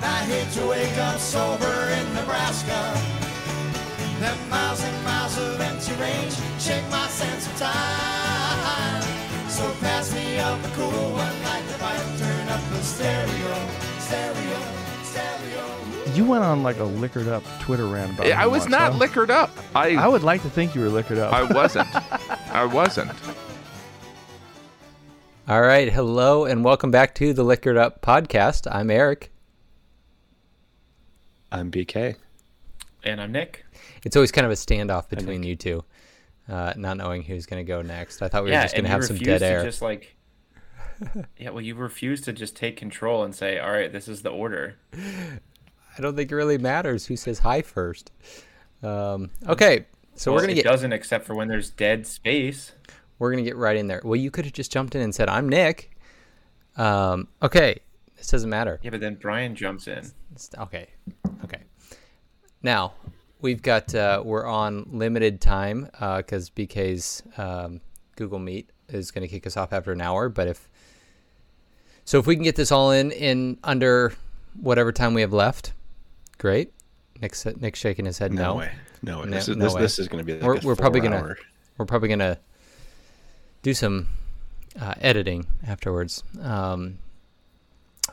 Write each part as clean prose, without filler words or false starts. And I hate to wake up sober in Nebraska. Them miles and miles of empty range shake my sense of time. So pass me up a cool one like the bike, turn up the stereo, stereo, stereo. You went on like a liquored up Twitter rant about it. I was not liquored up. I would like to think you were liquored up. I wasn't. I wasn't. All right. Hello and welcome back to the Liquored Up Podcast. I'm Eric. I'm BK. And I'm Nick. It's always kind of a standoff between you two, not knowing who's going to go next. I thought we were just going to have some dead air. Just like, yeah, well, you refuse to just take control and say, all right, this is the order. I don't think it really matters who says hi first. Okay, so we're going to get... It doesn't, except for when there's dead space. We're going to get right in there. Well, you could have just jumped in and said, I'm Nick. Okay, this doesn't matter. Yeah, but then Brian jumps in. Okay. Now... We've got, we're on limited time because BK's Google Meet is going to kick us off after an hour. But if we can get this all in under whatever time we have left, great. Nick's shaking his head. No way. This is going to be. We're probably going to do some editing afterwards.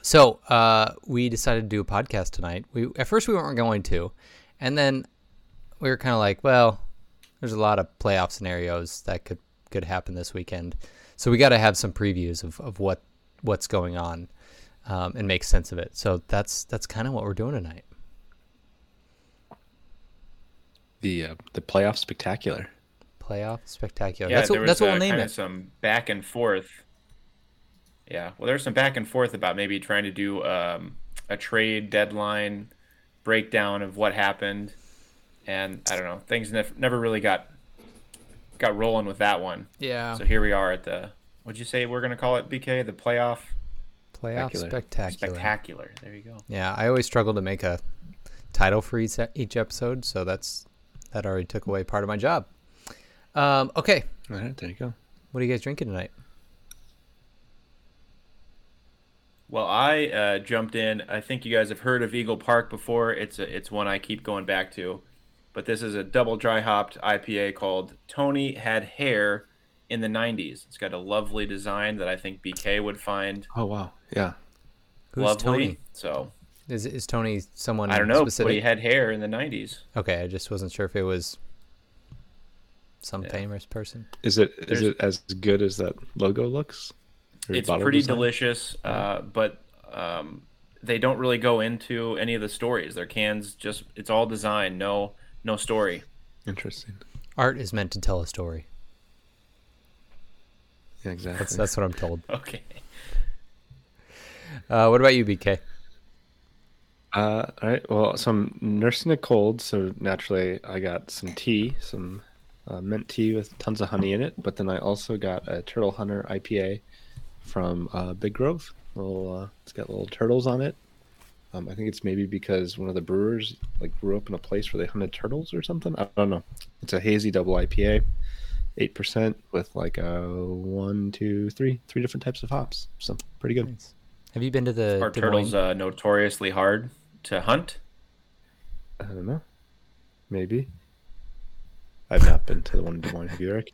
So we decided to do a podcast tonight. At first we weren't going to, and then we were kind of like, well, there's a lot of playoff scenarios that could happen this weekend. So we got to have some previews of what's going on and make sense of it. So that's kind of what we're doing tonight. The playoff spectacular. Playoff spectacular. Yeah, that's what we'll name it. Some back and forth. Yeah, well, there's some back and forth about maybe trying to do a trade deadline breakdown of what happened, and I don't know, things never really got rolling with that one. Yeah, so here we are at the, what'd you say we're gonna call it, BK? The playoff spectacular. There you go. Yeah, I always struggle to make a title for each episode, so that already took away part of my job. Okay, all right, there you go. What are you guys drinking tonight? Well, I jumped in. I think you guys have heard of Eagle Park before. It's one I keep going back to. But this is a double dry hopped IPA called Tony Had Hair in the '90s. It's got a lovely design that I think BK would find. Oh, wow. Yeah. Who's lovely. Tony? So is Tony someone I don't know, specific? But he had hair in the '90s. Okay, I just wasn't sure if it was some famous person. Is it as good as that logo looks? It's pretty delicious, but they don't really go into any of the stories. Their cans it's all design, no story. Interesting. Art is meant to tell a story. Yeah, exactly. That's what I'm told. Okay. What about you, BK? All right. Well, so I'm nursing a cold, so naturally I got some tea, some mint tea with tons of honey in it. But then I also got a Turtle Hunter IPA from Big Grove. It's got little turtles on it. I think it's maybe because one of the brewers grew up in a place where they hunted turtles or something. I don't know. It's a hazy double IPA, 8% with 3 different types of hops. So pretty good. Nice. Have you been to the? Are turtles notoriously hard to hunt? I don't know. Maybe. I've not been to the one in Des Moines. Have you, Eric?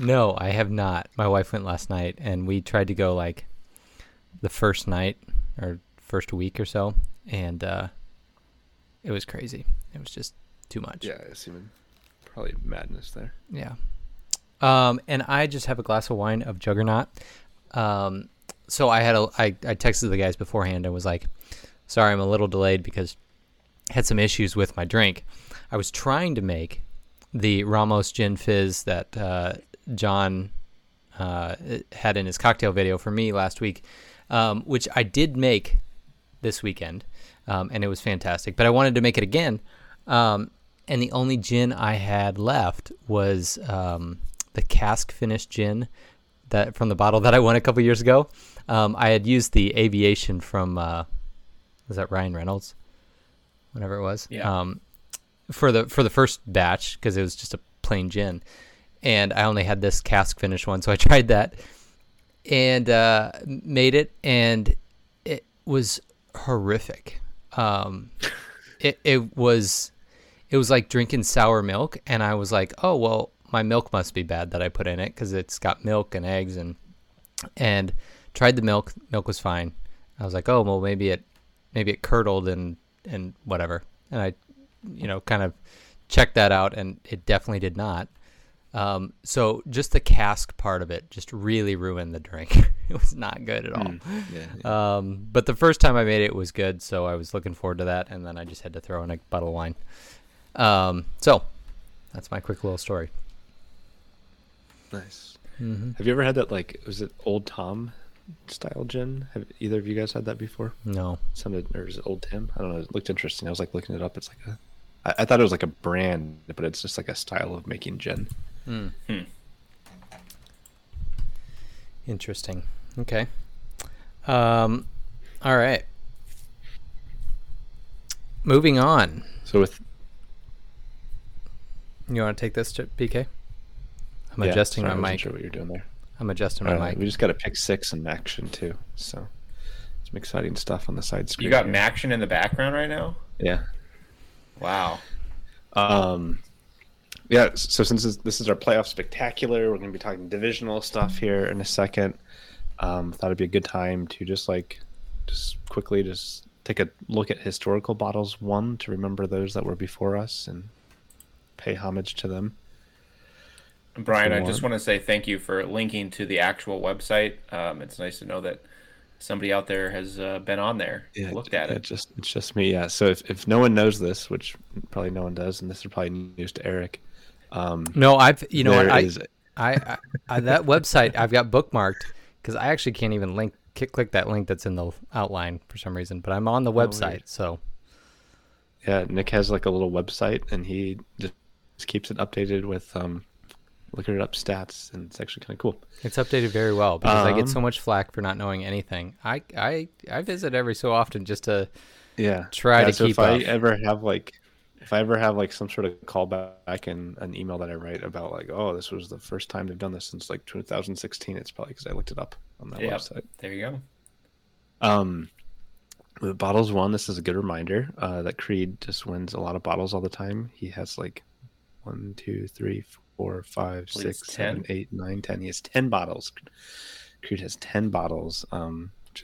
No, I have not. My wife went last night, and we tried to go the first night or first week or so, and it was crazy. It was just too much. Yeah, it's even probably madness there. Yeah. And I just have a glass of wine of Juggernaut. So I texted the guys beforehand and was like, sorry, I'm a little delayed because I had some issues with my drink. I was trying to make the Ramos gin fizz that John had in his cocktail video for me last week, which I did make this weekend, and it was fantastic. But I wanted to make it again, and the only gin I had left was the cask finished gin that from the bottle that I won a couple years ago. I had used the Aviation from was that Ryan Reynolds, whatever it was. Yeah. For the first batch, because it was just a plain gin, and I only had this cask finish one, so I tried that and made it, and it was horrific. It was like drinking sour milk, and I was like, oh, well, my milk must be bad that I put in it because it's got milk and eggs, and tried the milk. Milk was fine. I was like, oh, well, maybe it curdled and whatever. And I, kind of checked that out, and it definitely did not. So just the cask part of it just really ruined the drink. It was not good at all. Yeah. But the first time I made it was good, so I was looking forward to that, and then I just had to throw in a bottle of wine. So that's my quick little story. Nice. Mm-hmm. Have you ever had that, was it Old Tom style gin? Have either of you guys had that before? No. Or is it Old Tim? I don't know. It looked interesting. I was looking it up. It's like a... I thought it was like a brand, but it's just like a style of making gin. Mm-hmm. Interesting. Okay. All right. Moving on. So you want to take this, PK? I'm adjusting my mic. I'm sure what you're doing there. I'm adjusting my mic. We just got to pick six in action too. So some exciting stuff on the side screen. You got action in the background right now? Yeah. Wow. Yeah, so since this is our playoff spectacular, we're going to be talking divisional stuff here in a second. Thought it'd be a good time to just quickly take a look at historical bottles won to remember those that were before us and pay homage to them. Brian, I just want to say thank you for linking to the actual website. It's nice to know that somebody out there has been on there, yeah, looked at it. It's just me, yeah. So if no one knows this, which probably no one does, and this is probably news to Eric. No, I've that website I've got bookmarked because I actually can't even click that link that's in the outline for some reason. But I'm on the website, so yeah. Nick has a little website, and he just keeps it updated with Liquored Up stats, and it's actually kind of cool. It's updated very well because I get so much flack for not knowing anything. I visit every so often just to try to keep up. If I ever have some sort of callback in an email that I write about this was the first time they've done this since 2016, it's probably because I looked it up on that website. There you go. The bottles won. This is a good reminder that Creed just wins a lot of bottles all the time. He has 1, 2, 3, 4. 4, 5, 6, 7, 8, 9, 10. He has 10 bottles. Creed has 10 bottles.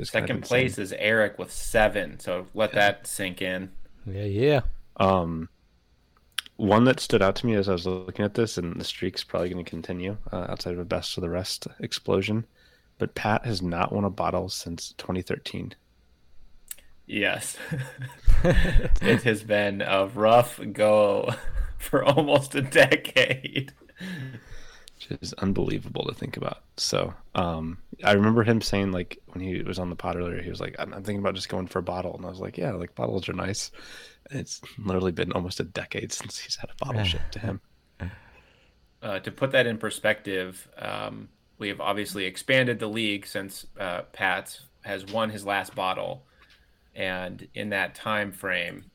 Second place is Eric with 7. So let that sink in. Yeah. One that stood out to me as I was looking at this, and the streak's probably going to continue outside of a best of the rest explosion, but Pat has not won a bottle since 2013. Yes. It has been a rough go for almost a decade. Which is unbelievable to think about. So I remember him saying when he was on the pod earlier, he was like, I'm thinking about just going for a bottle. And I was like, yeah, bottles are nice. And it's literally been almost a decade since he's had a bottle shipped to him. To put that in perspective, we have obviously expanded the league since Pat has won his last bottle. And in that time frame,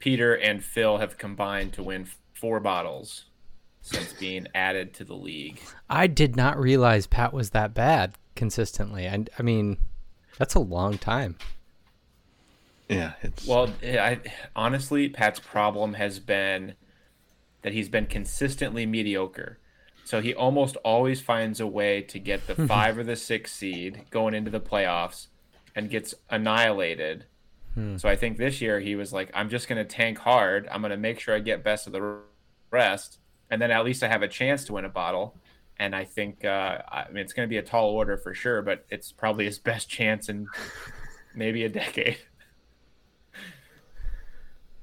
Peter and Phil have combined to win 4 bottles since being added to the league. I did not realize Pat was that bad consistently. And I mean, that's a long time. Yeah. Honestly, Pat's problem has been that he's been consistently mediocre. So he almost always finds a way to get the 5 or the 6 seed going into the playoffs and gets annihilated. So I think this year he was like, I'm just going to tank hard. I'm going to make sure I get best of the rest. And then at least I have a chance to win a bottle. And I think, it's going to be a tall order for sure, but it's probably his best chance in maybe a decade.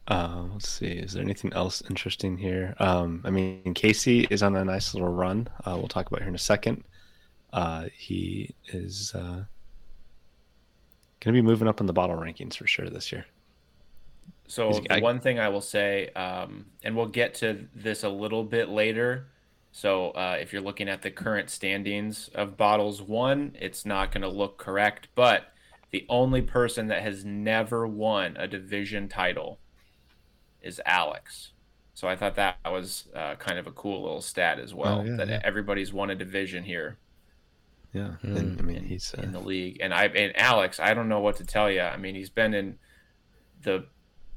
Let's see. Is there anything else interesting here? Casey is on a nice little run. We'll talk about here in a second. He is... going to be moving up in the bottle rankings for sure this year. So one thing I will say, and we'll get to this a little bit later. So if you're looking at the current standings of bottles won, it's not going to look correct. But the only person that has never won a division title is Alex. So I thought that was kind of a cool little stat as well, everybody's won a division here. Yeah. And, I mean, he's in the league. And Alex, I don't know what to tell you. I mean, he's been in the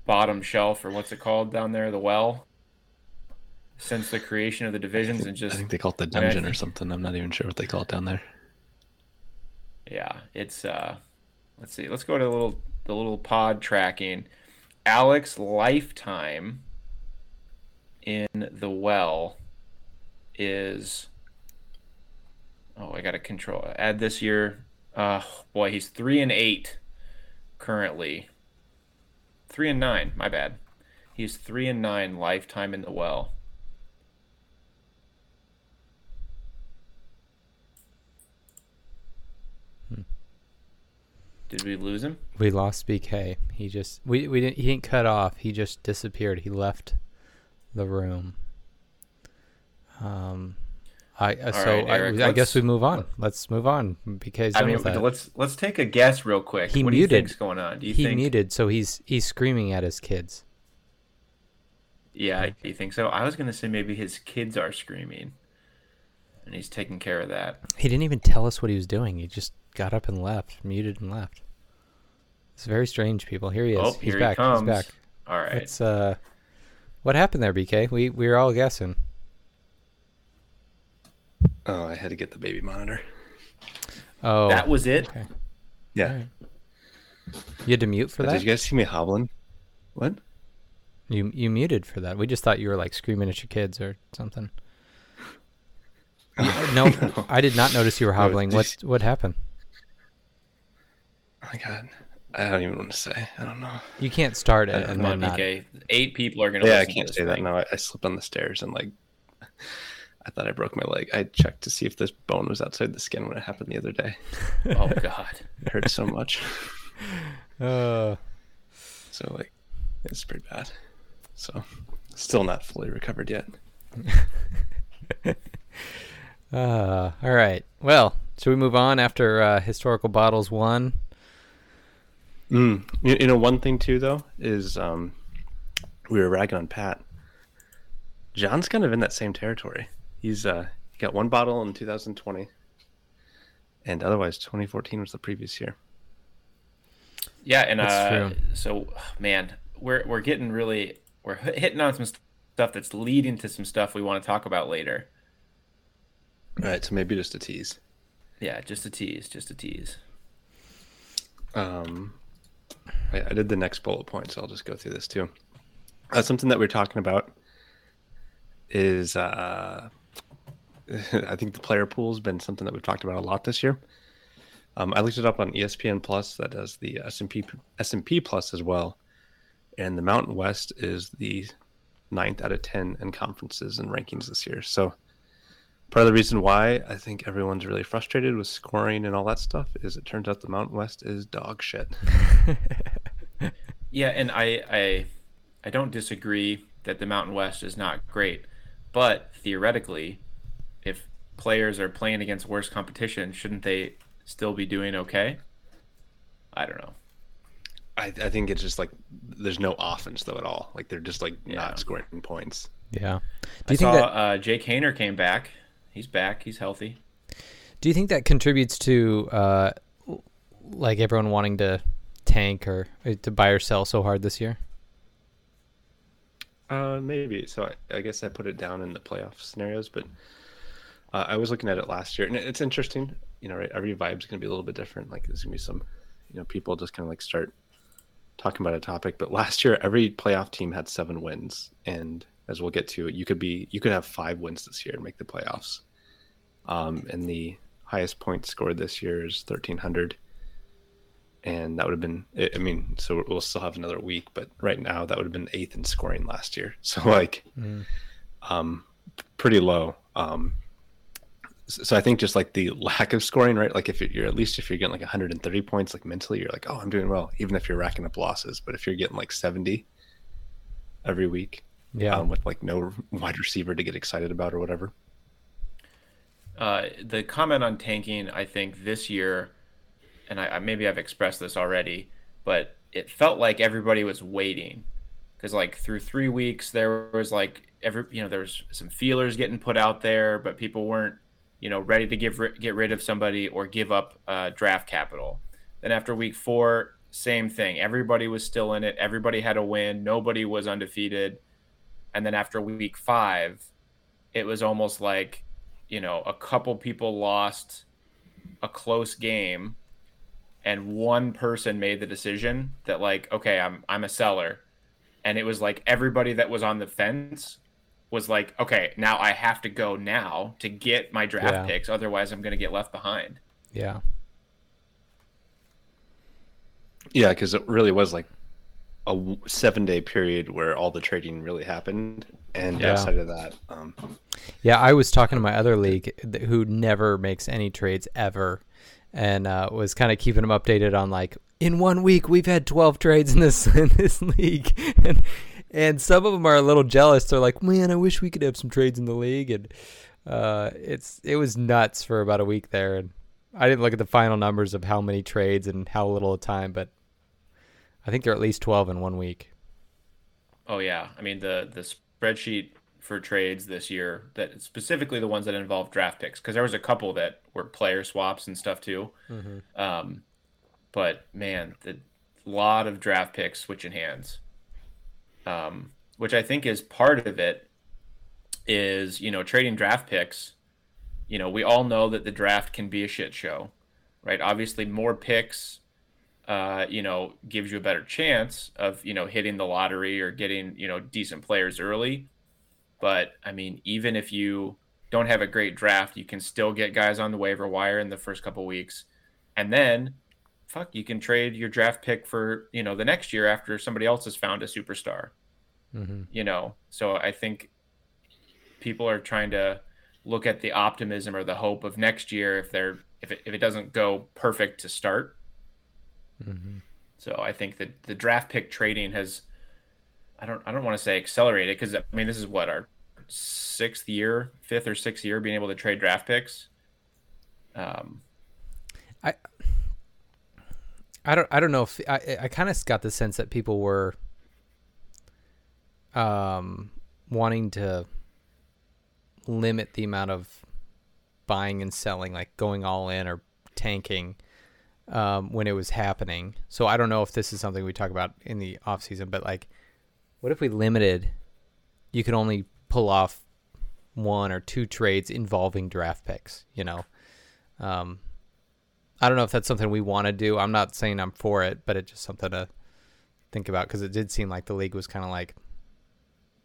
bottom shelf, or what's it called down there, the well, since the creation of the divisions. I think they call it the dungeon or something. I'm not even sure what they call it down there. Yeah, it's let's see. Let's go to the little pod tracking. Alex lifetime in the well is, I got to add this year. He's 3-8 currently. 3-9, my bad. He's 3-9 lifetime in the well. Did we lose him? We lost BK. He just he didn't cut off. He just disappeared. He left the room. I guess we move on. Let's move on. BK's done with that. Let's take a guess real quick. What do you think's going on? He muted, so he's screaming at his kids. Yeah, you think so? I was gonna say maybe his kids are screaming, and he's taking care of that. He didn't even tell us what he was doing. He just got up and left, muted and left. It's very strange, people. Here he is. He's back. He's back. All right. It's what happened there, BK? We were all guessing. Oh, I had to get the baby monitor. Oh, that was it. Okay. Yeah. Right. You had to mute for that. Did you guys see me hobbling? What? You muted for that. We just thought you were like screaming at your kids or something. No, I did not notice you were hobbling. What happened? Oh my God, I don't even want to say. I don't know. You can't start it. And then not. Eight people are gonna. Yeah, I can't say that. No, I slipped on the stairs and I thought I broke my leg. I checked to see if this bone was outside the skin when it happened the other day. Oh God, it hurt so much. So it's pretty bad. So still not fully recovered yet. All right. Well, should we move on after historical bottles won? You know, one thing too though is we were ragging on Pat. John's kind of in that same territory. He's got one bottle in 2020, and otherwise 2014 was the previous year. Yeah, and that's true. So man, we're getting really hitting on some stuff that's leading to some stuff we want to talk about later. All right, so maybe just a tease. Yeah, just a tease. I did the next bullet point, so I'll just go through this too. Something that we're talking about is I think the player pool has been something that we've talked about a lot this year. I looked it up on ESPN Plus. That does the S&P Plus as well. And the Mountain West is the 9th out of 10 in conferences and rankings this year. So part of the reason why I think everyone's really frustrated with scoring and all that stuff is it turns out the Mountain West is dog shit. Yeah, and I don't disagree that the Mountain West is not great, but theoretically, if players are playing against worse competition, shouldn't they still be doing okay? I don't know. I think it's just there's no offense though at all. They're just not scoring points. Yeah. Do you think that Jake Haener came back? He's back. He's healthy. Do you think that contributes to everyone wanting to tank or to buy or sell so hard this year? Maybe. So I guess I put it down in the playoff scenarios, but I was looking at it last year, and it's interesting. You know, right? Every vibe's going to be a little bit different. There's going to be some, people just kind of start talking about a topic. But last year, every playoff team had 7 wins, and as we'll get to, you could have 5 wins this year and make the playoffs. And the highest point scored this year is 1,300, and that would have been. So we'll still have another week, but right now that would have been 8th in scoring last year. So pretty low. So I think just the lack of scoring, right? If you're getting 130 points, mentally you're oh, I'm doing well, even if you're racking up losses. But if you're getting 70 every week. Yeah, with no wide receiver to get excited about or whatever. The comment on tanking, I think this year, and I maybe I've expressed this already, but it felt like everybody was waiting because through 3 weeks there was there was some feelers getting put out there, but people weren't you know, ready to get rid of somebody or give up draft capital. Then after week four, same thing. Everybody was still in it. Everybody had a win. Nobody was undefeated. And then after week five, it was almost like, you know, a couple people lost a close game and one person made the decision that, like, okay, I'm a seller. And it was like everybody that was on the fence was like, okay, now I have to go now to get my draft picks. Otherwise I'm going to get left behind. Yeah. Yeah. 'Cause it really was like a 7-day period where all the trading really happened. And outside of that, I was talking to my other league who never makes any trades ever. And was kind of keeping them updated on, like, in 1 week we've had 12 trades in this league, and some of them are a little jealous. They're like, man, I wish we could have some trades in the league. And it was nuts for about a week there. And I didn't look at the final numbers of how many trades and how little time, but I think there are at least 12 in 1 week. Oh yeah, I mean the spreadsheet for trades this year, that specifically the ones that involve draft picks, because there was a couple that were player swaps and stuff too. Mm-hmm. But man, the lot of draft picks switching hands, which I think is part of it is, you know, trading draft picks. You know, we all know that the draft can be a shit show, right? Obviously more picks, you know, gives you a better chance of, you know, hitting the lottery or getting, you know, decent players early. But, I mean, even if you don't have a great draft, you can still get guys on the waiver wire in the first couple weeks. And then, fuck, you can trade your draft pick for, you know, the next year after somebody else has found a superstar. Mm-hmm. You know, so I think people are trying to look at the optimism or the hope of next year if it doesn't go perfect to start. Mm-hmm. So I think that the draft pick trading has... I don't want to say accelerated, because I mean this is what, our fifth or sixth year being able to trade draft picks. I don't know if I kind of got the sense that people were wanting to limit the amount of buying and selling, like going all in or tanking, when it was happening. So I don't know if this is something we talk about in the off season, but like, what if we limited, you could only pull off one or two trades involving draft picks, you know? I don't know if that's something we want to do. I'm not saying I'm for it, but it's just something to think about, because it did seem like the league was kind of like,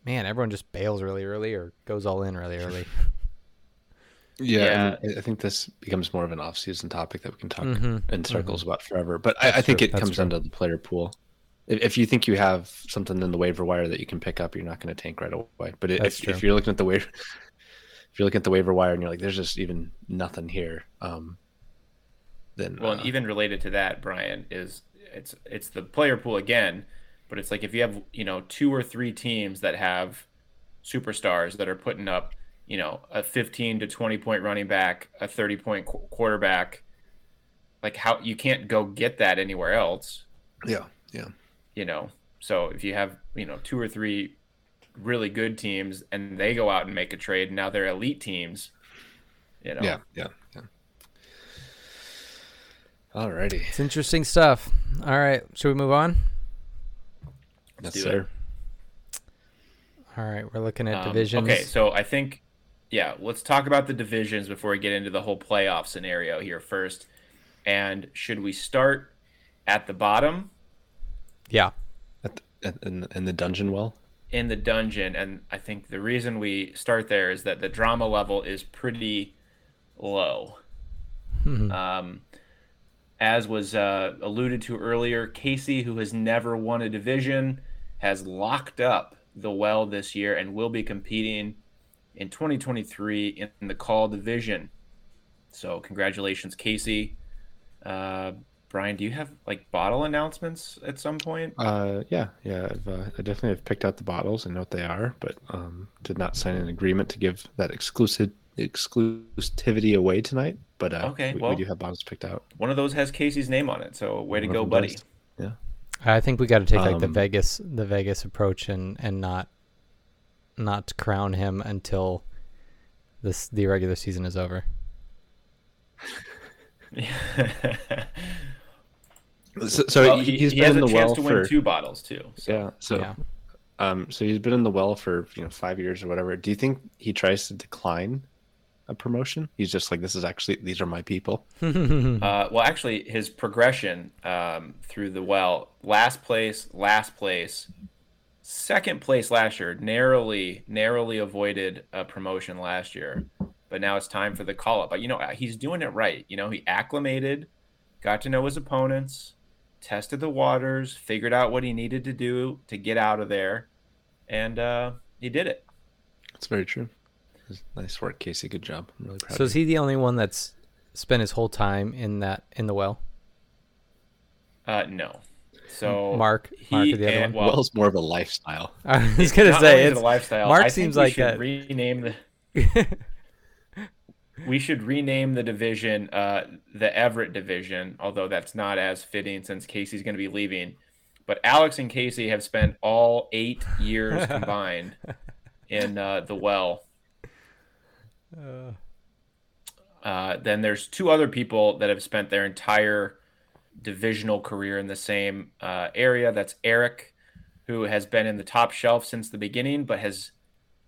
man, everyone just bails really early or goes all in really early. Yeah, and I think this becomes more of an off-season topic that we can talk in circles about forever. But I think it comes down to the player pool. If you think you have something in the waiver wire that you can pick up, you're not going to tank right away. But if you're looking at the waiver, and you're like, "There's just even nothing here," then and even related to that, Brian, is it's the player pool again. But it's like if you have, you know, 2 or 3 teams that have superstars that are putting up, you know, a 15 to 20 point running back, a 30 point quarterback, like how you can't go get that anywhere else. Yeah. You know, so if you have, you know, 2 or 3 really good teams and they go out and make a trade, now they're elite teams, you know. Yeah. Alrighty. It's interesting stuff. All right. Should we move on? Yes, sir. All right. We're looking at divisions. Okay. So I think, let's talk about the divisions before we get into the whole playoff scenario here first. And should we start at the bottom? Yeah, in the dungeon well. In the dungeon, and I think the reason we start there is that the drama level is pretty low. As was alluded to earlier, Casey, who has never won a division, has locked up the well this year and will be competing in 2023 in the Call division. So congratulations, Casey. Brian, do you have like bottle announcements at some point? Yeah. I definitely have picked out the bottles and know what they are, but did not sign an agreement to give that exclusivity away tonight. But we do have bottles picked out. One of those has Casey's name on it, so way to go, buddy. Does. Yeah, I think we got to take like the Vegas approach and not crown him until the regular season is over. So he's been in the well for 2 bottles too. So he's been in the well for 5 years or whatever. Do you think he tries to decline a promotion? He's just like, this is actually, these are my people. Well, actually, his progression through the well, last place, second place last year, narrowly avoided a promotion last year, but now it's time for the call up. But he's doing it right. He acclimated, got to know his opponents, tested the waters, figured out what he needed to do to get out of there, and he did it. That's very true. Nice work, Casey. Good job. I'm really proud. So is he the only one that's spent his whole time in the well? No. So Mark or the other one. Well's more of a lifestyle. I was gonna say it's a lifestyle. Mark seems like that. We should rename the division the Everett division, although that's not as fitting since Casey's going to be leaving. But Alex and Casey have spent all 8 years combined in the well. Then there's 2 other people that have spent their entire divisional career in the same area. That's Eric, who has been in the top shelf since the beginning, but has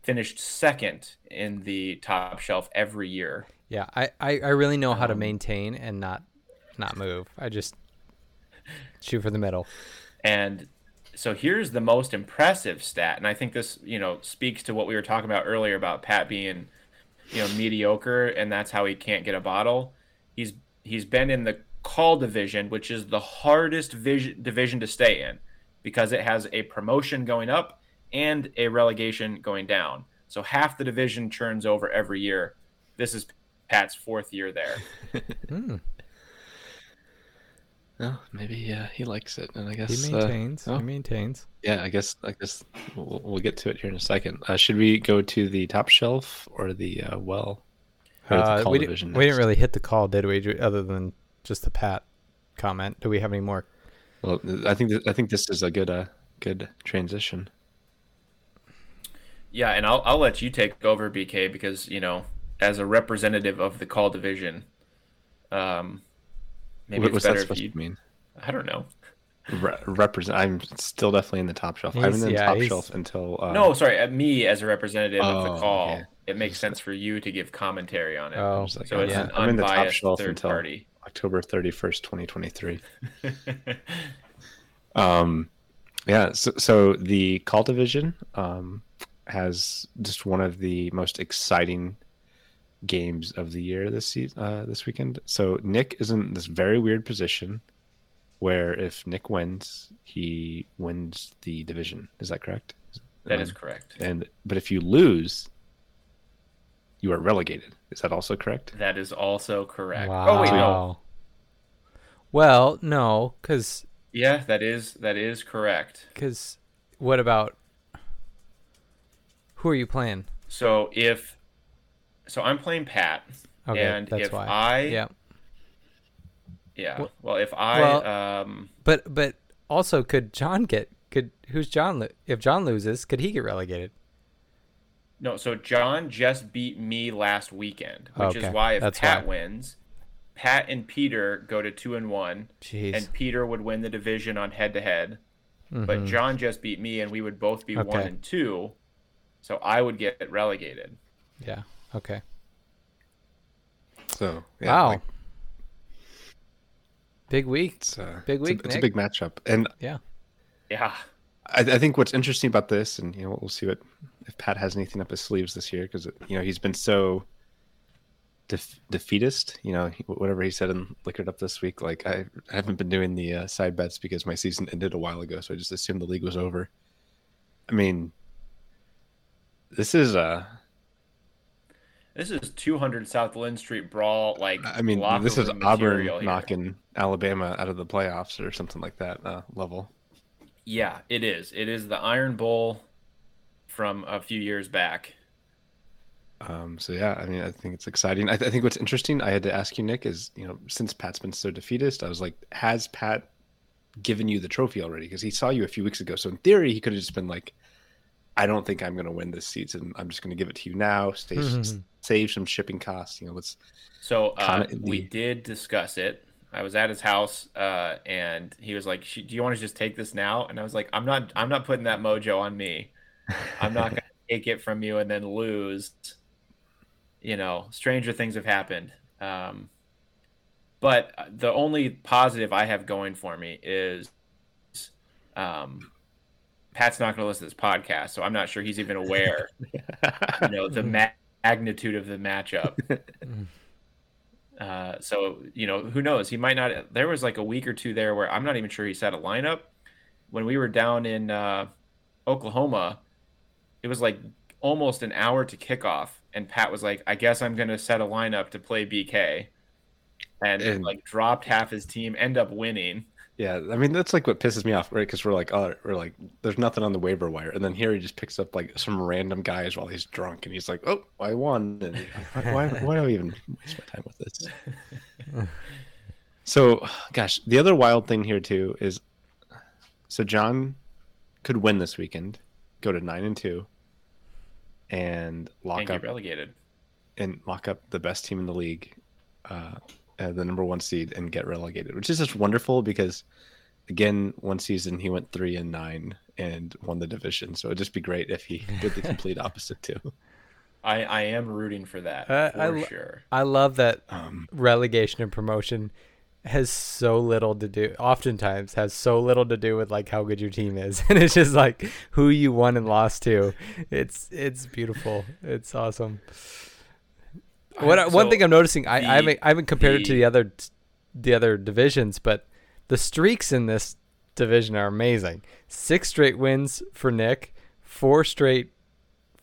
finished second in the top shelf every year. Yeah, I really know how to maintain and not move. I just shoot for the middle. And so here's the most impressive stat, and I think this speaks to what we were talking about earlier about Pat being mediocre, and that's how he can't get a bottle. He's been in the call division, which is the hardest division to stay in because it has a promotion going up and a relegation going down. So half the division turns over every year. This is Pat's 4th year there. Well, maybe he likes it, and I guess he maintains. He maintains. Yeah, I guess we'll get to it here in a second. Should we go to the top shelf or the well? Or the call division next? We didn't really hit the call, did we? Other than just the Pat comment, do we have any more? Well, I think this is a good transition. Yeah, and I'll let you take over, BK, because as a representative of the call division, maybe what's that supposed to mean? I don't know. Represent. I'm still definitely in the top shelf. I'm in the top shelf until. No, sorry, me as a representative of the call. Okay. It makes sense for you to give commentary on it. Oh, so it's an I'm in the top shelf until party. October 31st, 2023. Yeah. So the call division. Has just one of the most exciting games of the year this season, this weekend. So Nick is in this very weird position where if Nick wins, he wins the division. Is that correct? That is correct. But if you lose, you are relegated. Is that also correct? That is also correct. Wow. Oh, wait, no. Well, no, because... Yeah, that is correct. Because what about... Who are you playing? So I'm playing Pat. Okay, and that's why. Yeah. But also could John if John loses, could he get relegated? No, so John just beat me last weekend, which is why if that's Pat wins, Pat and Peter go to 2-1. Jeez. And Peter would win the division on head to head. But John just beat me and we would both be 1-2. So I would get relegated. Yeah. Okay. So yeah, wow. Big week. Big week. It's a big matchup, and yeah. I think what's interesting about this, and we'll see if Pat has anything up his sleeves this year, because he's been so defeatist. Whatever he said in Liquored Up this week, like I haven't been doing the side bets because my season ended a while ago, so I just assumed the league was over. I mean. This is 200 South Lynn Street brawl. Like this is Auburn here. Knocking Alabama out of the playoffs or something like that level. Yeah, it is. It is the Iron Bowl from a few years back. So yeah, I think it's exciting. I think what's interesting, I had to ask you, Nick, is since Pat's been so defeatist, I was like, has Pat given you the trophy already? Because he saw you a few weeks ago. So in theory, he could have just been like. I don't think I'm going to win this season. I'm just going to give it to you now. Stay save some shipping costs. You know, let's. So we did discuss it. I was at his house, and he was like, "Do you want to just take this now?" And I was like, "I'm not putting that mojo on me. I'm not gonna take it from you and then lose. You know, stranger things have happened." But the only positive I have going for me is Pat's not going to listen to this podcast, so I'm not sure he's even aware, you know, the magnitude of the matchup. So, you know, who knows? He might not. There was like a week or two there where I'm not even sure he set a lineup. When we were down in Oklahoma, it was like almost an hour to kickoff, and Pat was like, "I guess I'm going to set a lineup to play BK." And like dropped half his team, end up winning. Yeah, I mean that's like what pisses me off, right? Because we're like, there's nothing on the waiver wire, and then here he just picks up like some random guys while he's drunk, and he's like, "Oh, I won!" And why do I even waste my time with this? So, gosh, the other wild thing here too is, so John could win this weekend, go to 9-2, and lock up relegated, and lock up the best team in the league. The number one seed and get relegated, which is just wonderful because, again, one season he went 3-9 and won the division. So it'd just be great if he did the complete opposite too. I am rooting for that for sure. I love that relegation and promotion has so little to do. Oftentimes, has so little to do with like how good your team is, and it's just like who you won and lost to. It's beautiful. It's awesome. One thing I'm noticing, I haven't compared it to the other divisions, but the streaks in this division are amazing. 6 straight wins for Nick, 4 straight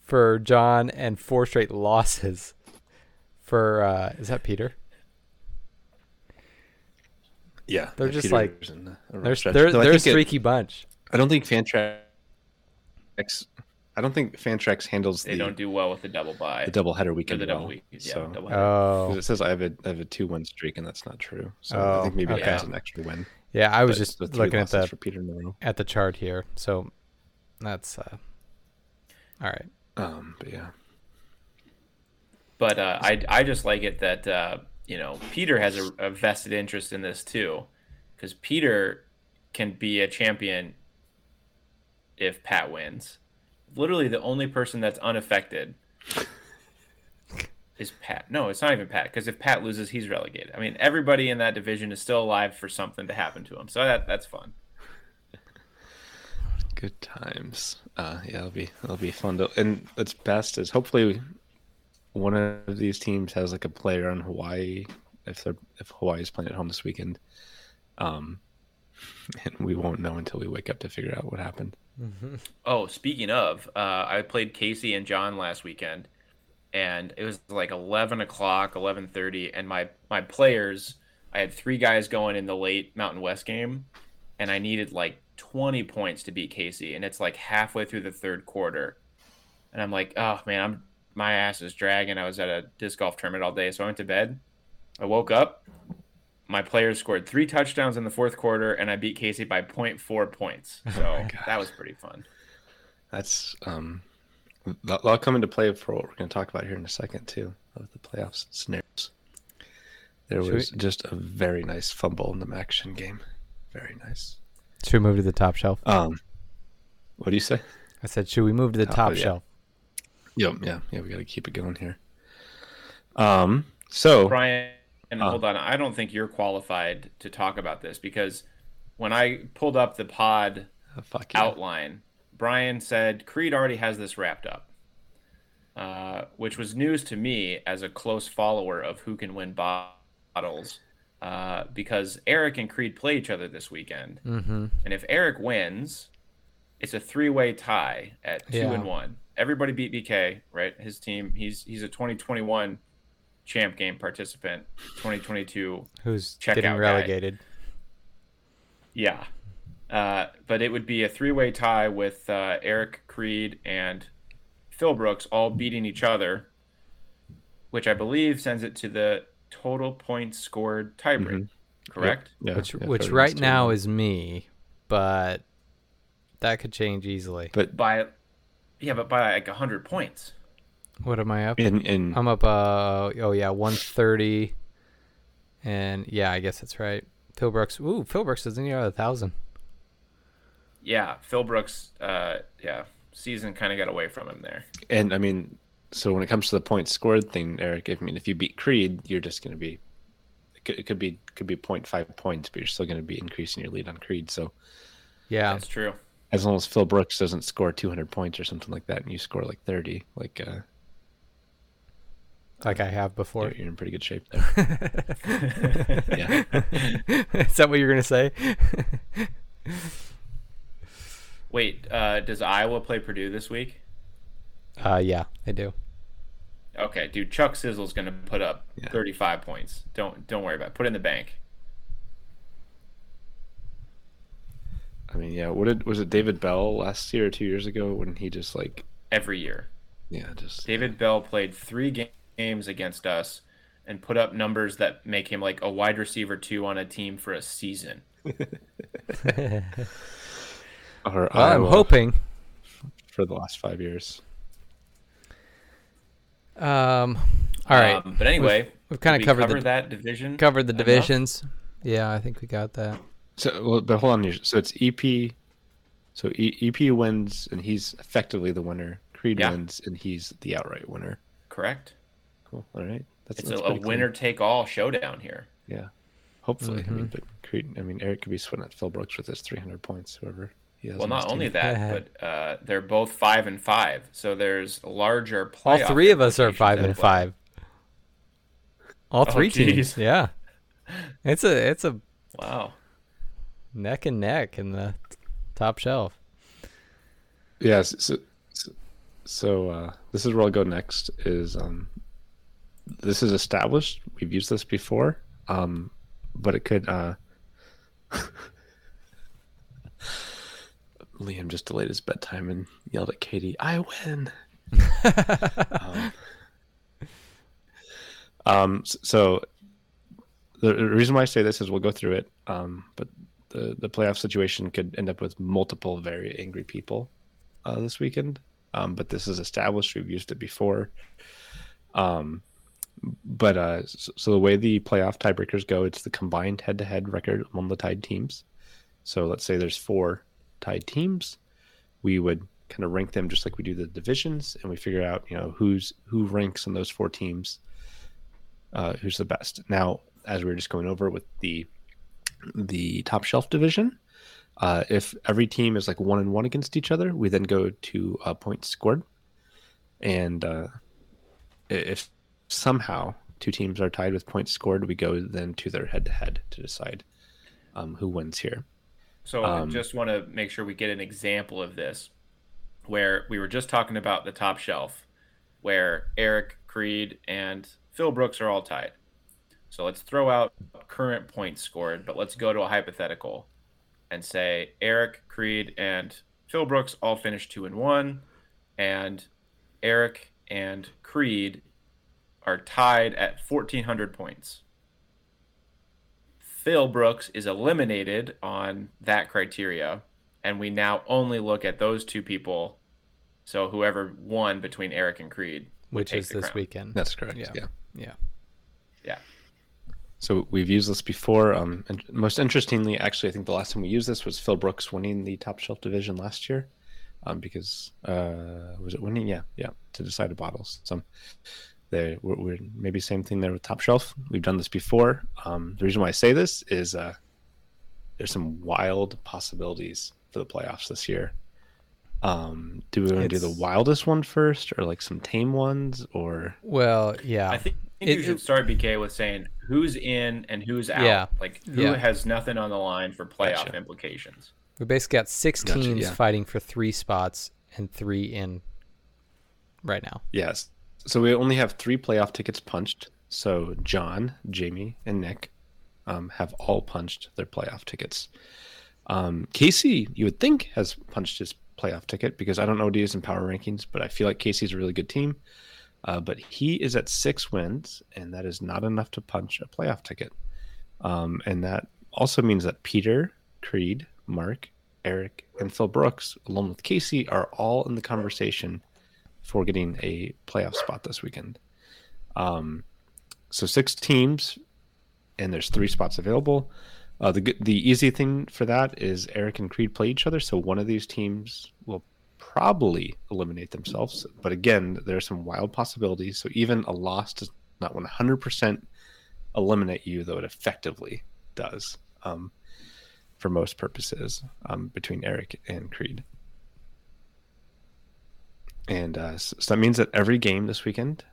for John, and 4 straight losses for is that Peter? Yeah, they're just Peter, like they're a streaky bunch. I don't think Fantrax handles. They don't do well with the double bye. The double header weekend. Or the double week. Yeah, so, double header. Oh. It says I have a 2-1 streak, and that's not true. So I think maybe that's an extra win. Yeah, I was just looking at the chart here. So that's all right. But yeah. But I just like it that you know, Peter has a vested interest in this too, because Peter can be a champion if Pat wins. Literally the only person that's unaffected is Pat. No, it's not even Pat, because if Pat loses, he's relegated. I mean, everybody in that division is still alive for something to happen to him, so that's fun. Good times. Yeah, it'll be fun to. And what's best is hopefully one of these teams has like a player on Hawaii if Hawaii is playing at home this weekend, and we won't know until we wake up to figure out what happened. Mm-hmm. Oh, speaking of, I played Casey and John last weekend, and it was like 11 o'clock, 11:30, and my players, I had 3 guys going in the late Mountain West game, and I needed like 20 points to beat Casey, and it's like halfway through the third quarter, and I'm like, oh man, my ass is dragging. I was at a disc golf tournament all day, so I went to bed. I woke up, my players scored 3 touchdowns in the fourth quarter, and I beat Casey by 0.4 points. So that was pretty fun. That's that'll come into play for what we're going to talk about here in a second too, of the playoffs scenarios. There was just a very nice fumble in the MACtion game. Very nice. Should we move to the top shelf? What do you say? I said, should we move to the top shelf? Yep. Yeah. We got to keep it going here. So Brian. And hold on, I don't think you're qualified to talk about this, because when I pulled up the pod outline, Brian said Creed already has this wrapped up, which was news to me as a close follower of Who Can Win Bottles, because Eric and Creed play each other this weekend. Mm-hmm. And if Eric wins, it's a 3-way tie at 2-1. Everybody beat BK, right? His team, he's a 2021 champ game participant, 2022 who's getting relegated guy. But it would be a 3-way tie with Eric, Creed, and Phil Brooks all beating each other, which I believe sends it to the total points scored tiebreak. Mm-hmm. Correct. Yeah. Which right now is me, but that could change easily, but by like 100 points. What am I up? I'm up. 130, and yeah, I guess that's right. Phil Brooks. Ooh, Phil Brooks is in here at 1,000. Yeah, Phil Brooks. Season kind of got away from him there. And I mean, so when it comes to the points scored thing, Eric, I mean, if you beat Creed, you're just going to be. It could be 0.5 points, but you're still going to be increasing your lead on Creed. So, yeah, that's true. As long as Phil Brooks doesn't score 200 points or something like that, and you score like 30, like I have before, you're in pretty good shape there. Yeah, is that what you're gonna say? Wait, does Iowa play Purdue this week? Yeah, they do. Okay, dude, Chuck Sizzle's gonna put up 35 points. Don't worry about it. Put it in the bank. I mean, yeah. Was it David Bell last year or 2 years ago when he just like every year? Yeah, just David Bell played 3 games against us and put up numbers that make him like a wide receiver 2 on a team for a season. Or I'm hoping for the last 5 years. All right. But anyway, we've kind of covered that division. Covered the divisions. Enough? Yeah, I think we got that. So, well, but hold on here. So it's EP. So EP wins, and he's effectively the winner. Creed wins, and he's the outright winner. Correct. Cool. All right. That's a winner-take-all showdown here. Yeah. Hopefully. Mm-hmm. I mean, but Creed. I mean, Eric could be sweating at Phil Brooks with his 300 points. Whoever. Well, not only that, but they're both 5-5, so there's larger playoff. All three of us are 5-5. All three teams, yeah. It's a wow, neck and neck in the top shelf. Yeah, so this is where I'll go next. This is established. We've used this before, but it could. Liam just delayed his bedtime and yelled at Katie, "I win." So the reason why I say this is we'll go through it, but the playoff situation could end up with multiple very angry people this weekend. But this is established. We've used it before. But the way the playoff tiebreakers go, it's the combined head-to-head record among the tied teams. So let's say there's 4 tied teams, we would kind of rank them just like we do the divisions, and we figure out, you know, who ranks in those 4 teams, who's the best. Now, as we were just going over with the top shelf division, if every team is like 1-1 against each other, we then go to points scored, and if somehow 2 teams are tied with points scored, we go then to their head-to-head to decide who wins here. So I just want to make sure we get an example of this, where we were just talking about the top shelf, where Eric, Creed, and Phil Brooks are all tied. So let's throw out current points scored, but let's go to a hypothetical and say Eric, Creed, and Phil Brooks all finished 2-1, and Eric and Creed are tied at 1,400 points. Phil Brooks is eliminated on that criteria, and we now only look at those 2 people. So whoever won between Eric and Creed, which is this weekend. That's correct. Yeah. So we've used this before. And most interestingly, actually, I think the last time we used this was Phil Brooks winning the top shelf division last year, because was it winning? Yeah, to decide a bottle. So we're maybe same thing there with top shelf. We've done this before. The reason why I say this is there's some wild possibilities for the playoffs this year. Do we want to do the wildest one first, or like some tame ones, or? Well, yeah. I think you should start, BK, with saying who's in and who's out. Yeah. Like who has nothing on the line for playoff implications. We basically got 6 teams fighting for 3 spots and 3 in right now. Yes. So we only have 3 playoff tickets punched. So John, Jamie, and Nick have all punched their playoff tickets. Casey, you would think, has punched his playoff ticket, because I don't know what he is in power rankings, but I feel like Casey's a really good team. But he is at 6 wins, and that is not enough to punch a playoff ticket. And that also means that Peter, Creed, Mark, Eric, and Phil Brooks, along with Casey, are all in the conversation for getting a playoff spot this weekend. So 6 teams, and there's 3 spots available. The easy thing for that is Eric and Creed play each other, so one of these teams will probably eliminate themselves. But again, there are some wild possibilities, so even a loss does not 100% eliminate you, though it effectively does, for most purposes, between Eric and Creed. And so that means that every game this weekend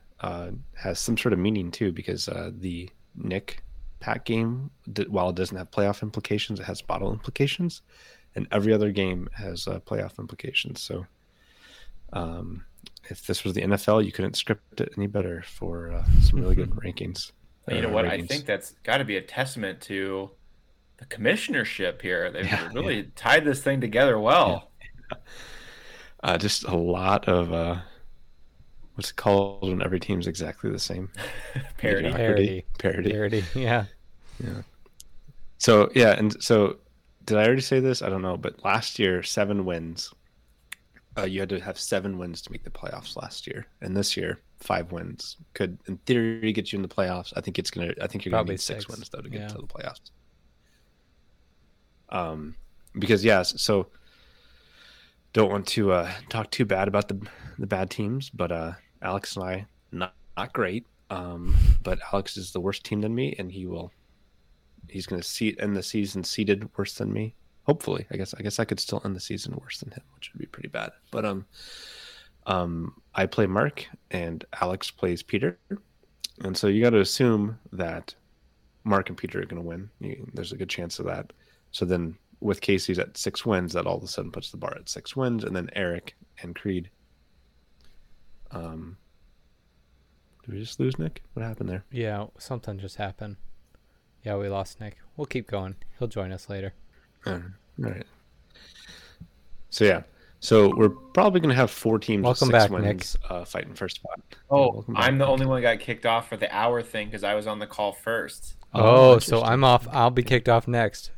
has some sort of meaning, too, because the Nick-Pat game, while it doesn't have playoff implications, it has bottle implications, and every other game has playoff implications. So if this was the NFL, you couldn't script it any better for some really good rankings. You know what? Ratings. I think that's got to be a testament to the commissionership here. They've really tied this thing together well. Yeah. Just a lot of what's it called when every team's exactly the same? Parody. Yeah. So and so did I already say this? I don't know, but last year 7 wins. You had to have 7 wins to make the playoffs last year, and this year 5 wins could, in theory, get you in the playoffs. I think you're going to need 6 wins though to get to the playoffs. Because so don't want to talk too bad about the bad teams, but Alex and I not great. But Alex is the worst team than me, and he's going to end the season seeded worse than me. Hopefully, I guess I could still end the season worse than him, which would be pretty bad. But I play Mark and Alex plays Peter, and so you got to assume that Mark and Peter are going to win. There's a good chance of that. So then, with Casey's at 6 wins, that all of a sudden puts the bar at 6 wins, and then Eric and Creed. Did we just lose Nick? What happened there? Yeah, something just happened. Yeah, we lost Nick. We'll keep going. He'll join us later. All right. So so we're probably going to have 4 teams with 6 wins fighting first spot. Oh, I'm the only one who got kicked off for the hour thing because I was on the call first. Oh, so I'm off. I'll be kicked off next.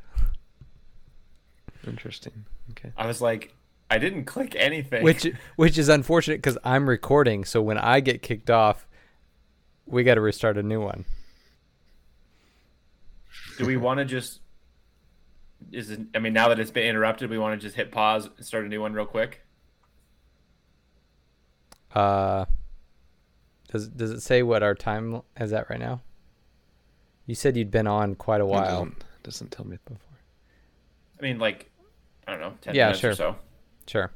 Interesting. Okay. I was like, I didn't click anything. Which is unfortunate because I'm recording, so when I get kicked off, we got to restart a new one. Do we want to just? Now that it's been interrupted, we want to just hit pause and start a new one real quick. Does it say what our time is at right now? You said you'd been on quite a while. Doesn't tell me before. I mean, 10 minutes or so. Sure.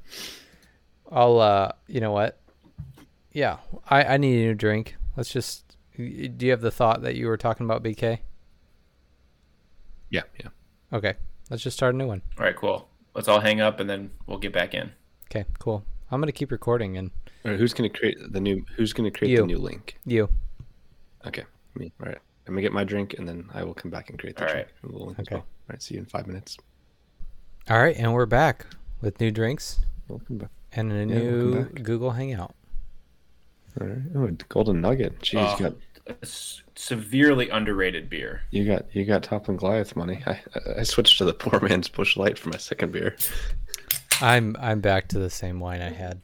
I'll, you know what? Yeah, I need a new drink. Let's just, do you have the thought that you were talking about, BK? Yeah. Okay, let's just start a new one. All right, cool. Let's all hang up and then we'll get back in. Okay, cool. I'm going to keep recording. And all right, who's going to create the new link? You. Okay, me. All right. I'm going to get my drink and then I will come back and create the drink. Right. We'll link as well. All right, see you in 5 minutes. All right, and we're back with new drinks. Welcome back. And a new Google Hangout. All right. Oh, a golden nugget. Jeez, you got a severely underrated beer. You got Toppling Goliath money. I switched to the poor man's Bush Light for my second beer. I'm back to the same wine I had.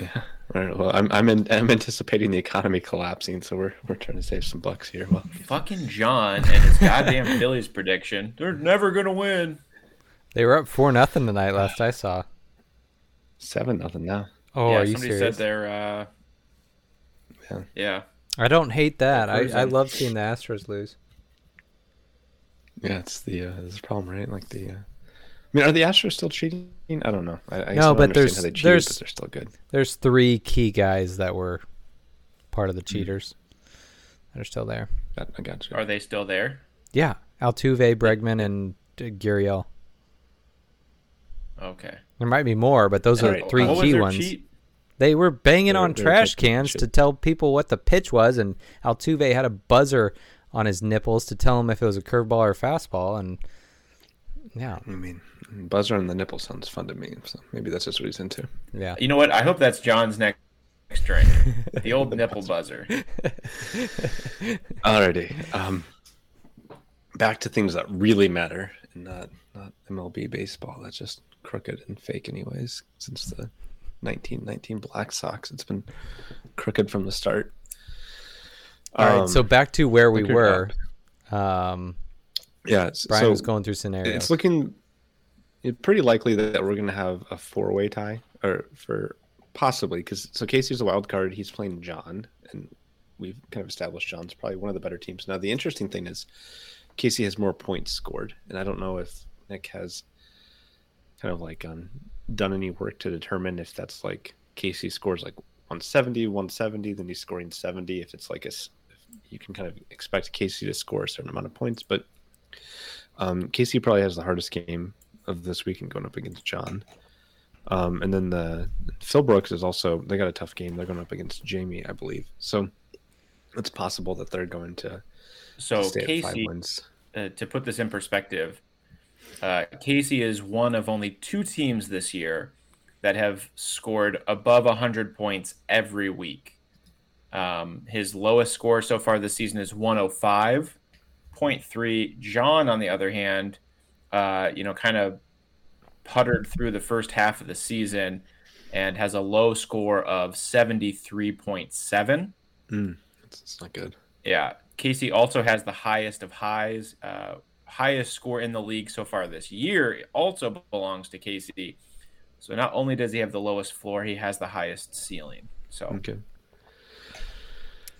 Yeah. All right, well, I'm anticipating the economy collapsing, so we're trying to save some bucks here. Well, fucking John and his goddamn Phillies prediction. They're never gonna win. They were up 4-0 tonight. Last I saw. 7-0 now. Oh, yeah, are you serious? Somebody said they're. Yeah. I don't hate that. I love seeing the Astros lose. Yeah, it's the problem, right? Are the Astros still cheating? I don't know. No, but they're still good. There's 3 key guys that were part of the cheaters that are still there. I got you. Are they still there? Yeah, Altuve, Bregman, and Gurriel. Okay. There might be more, but those are 3 key ones. They were banging on trash cans to tell people what the pitch was, and Altuve had a buzzer on his nipples to tell him if it was a curveball or a fastball, and. Yeah, buzzer on the nipple sounds fun to me, so maybe that's just what he's into. Yeah. You know what? I hope that's John's next drink. The old nipple buzzer. Alrighty. Back to things that really matter, and not MLB baseball. That's just crooked and fake anyways, since the 1919 Black Sox. It's been crooked from the start. All right, so back to where we were. Yeah, Brian was going through scenarios. It's looking pretty likely that we're going to have a four-way tie, or for possibly, because so Casey's a wild card. He's playing John, and we've kind of established John's probably one of the better teams. Now, the interesting thing is Casey has more points scored, and I don't know if Nick has kind of like done any work to determine if that's like Casey scores like 170, then he's scoring 70. If it's like you can kind of expect Casey to score a certain amount of points, but Casey probably has the hardest game of this weekend going up against John. And then the Phil Brooks is also, they got a tough game. They're going up against Jamie, I believe. So it's possible that they're going to stay Casey, at 5 wins. To put this in perspective, Casey is one of only 2 teams this year that have scored above 100 points every week. His lowest score so far this season is 105.3. John, on the other hand, kind of puttered through the first half of the season and has a low score of 73.7. That's not good. Yeah. Casey also has the highest of highs, highest score in the league so far this year. It also belongs to Casey. So not only does he have the lowest floor, he has the highest ceiling. So okay.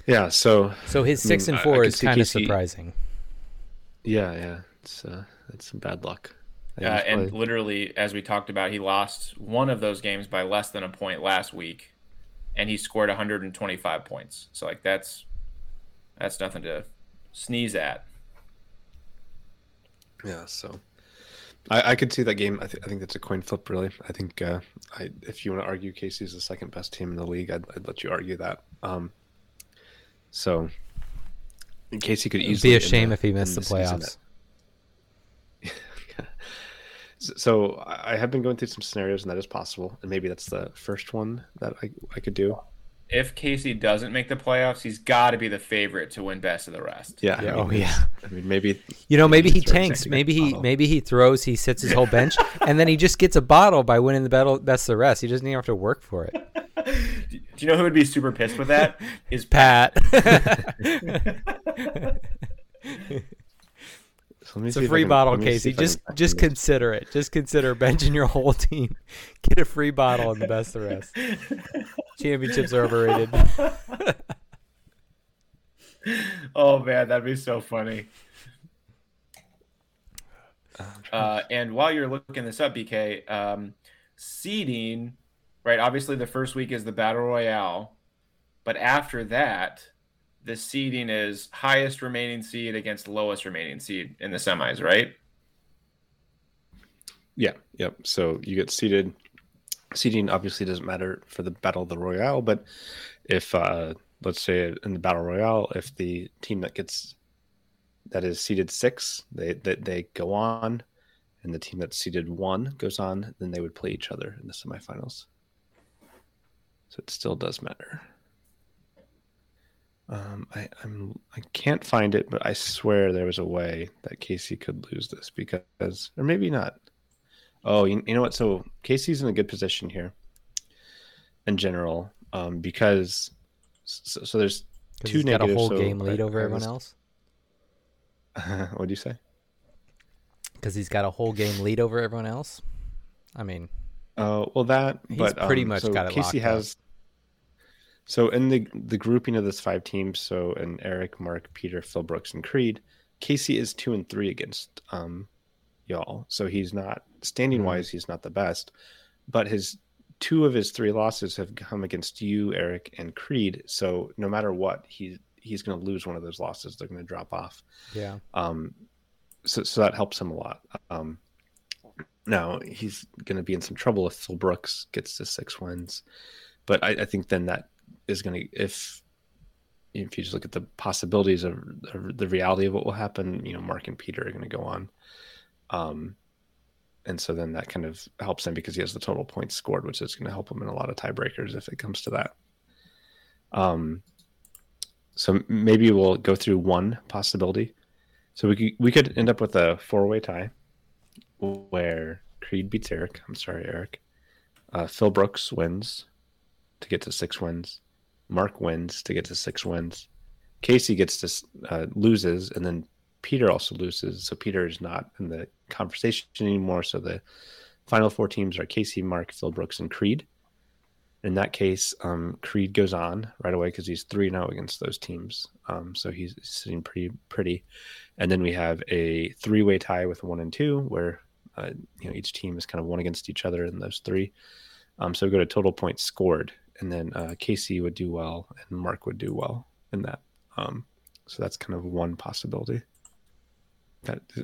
Yeah, so his 6-4 is kind of surprising. Yeah, it's some bad luck. Yeah, and literally, as we talked about, he lost one of those games by less than a point last week, and he scored 125 points. So like that's nothing to sneeze at. Yeah, so I could see that game. I think that's a coin flip, really. I think if you want to argue Casey's the second best team in the league, I'd let you argue that. So Casey could easily be a shame if he missed the playoffs. So I have been going through some scenarios, and that is possible. And maybe that's the first one that I could do. If Casey doesn't make the playoffs, he's got to be the favorite to win best of the rest. Yeah. I mean, maybe. Maybe he tanks. Maybe he throws. He sits his whole bench, and then he just gets a bottle by winning the battle best of the rest. He doesn't even have to work for it. Do you know who would be super pissed with that? Is Pat. It's a free bottle, Casey. Just consider it. Just consider benching your whole team. Get a free bottle and the best of the rest. Championships are overrated. Oh, man, that'd be so funny. And while you're looking this up, BK, seeding, right, obviously the first week is the Battle Royale, but after that, the seeding is highest remaining seed against lowest remaining seed in the semis, right? Yeah. Yep. So you get seeded. Seeding obviously doesn't matter for the Battle of the Royale, but if let's say in the Battle Royale, if the team that is seeded 6, they go on, and the team that's seeded 1 goes on, then they would play each other in the semifinals. So it still does matter. I can't find it, but I swear there was a way that Casey could lose this because, or maybe not. Oh, you know what? So Casey's in a good position here in general, because so there's 2 he's negatives. Got a whole game lead over everyone else. What do you say? Because he's got a whole game lead over everyone else. I mean, pretty much got it. Casey has. So in the grouping of this 5 teams, so in Eric, Mark, Peter, Phil Brooks, and Creed, Casey is 2 and 3 against y'all. So he's not standing-wise, he's not the best, but his 2 of his 3 losses have come against you, Eric, and Creed. So no matter what, he's going to lose one of those losses. They're going to drop off. Yeah. So that helps him a lot. Now he's going to be in some trouble if Phil Brooks gets to 6 wins, but I think then that is going to, if you just look at the possibilities of the reality of what will happen, Mark and Peter are going to go on. And so then that kind of helps him because he has the total points scored, which is going to help him in a lot of tiebreakers if it comes to that. So maybe we'll go through one possibility. So we could end up with a 4-way tie where Creed beats Eric. I'm sorry, Eric. Phil Brooks wins to get to 6 wins. Mark wins to get to 6 wins. Casey gets to loses, and then Peter also loses. So Peter is not in the conversation anymore. So the final 4 teams are Casey, Mark, Phil Brooks, and Creed. In that case, Creed goes on right away because he's 3-0 against those teams. So he's sitting pretty. And then we have a 3-way tie with 1 and 2, where each team is kind of 1 against each other in those 3. So we go to total points scored, and then Casey would do well, and Mark would do well in that. So that's kind of one possibility.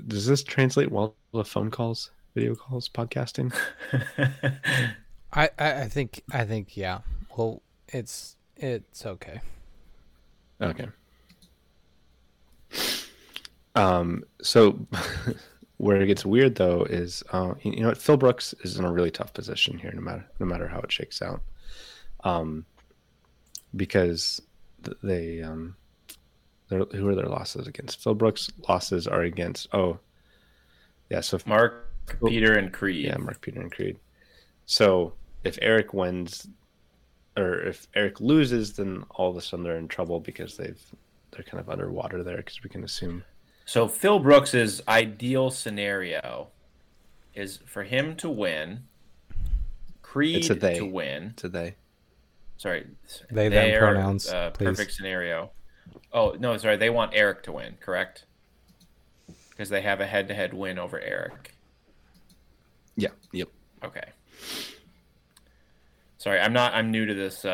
Does this translate well to phone calls, video calls, podcasting? I think yeah. Well, it's okay. Okay. So where it gets weird though is Phil Brooks is in a really tough position here, no matter how it shakes out, because they who are their losses against? Phil Brooks' losses are against so Mark, Peter, and Creed. Yeah, Mark, Peter, and Creed. So if Eric wins, or if Eric loses, then all of a sudden they're in trouble because they're kind of underwater there, because we can assume. So Phil Brooks's ideal scenario is for him to win, Creed to win. Today. Sorry, they are pronouns. Perfect scenario. Oh no, sorry, they want Eric to win, correct? Because they have a head-to-head win over Eric. Yeah. Yep. Okay. Sorry, I'm new to this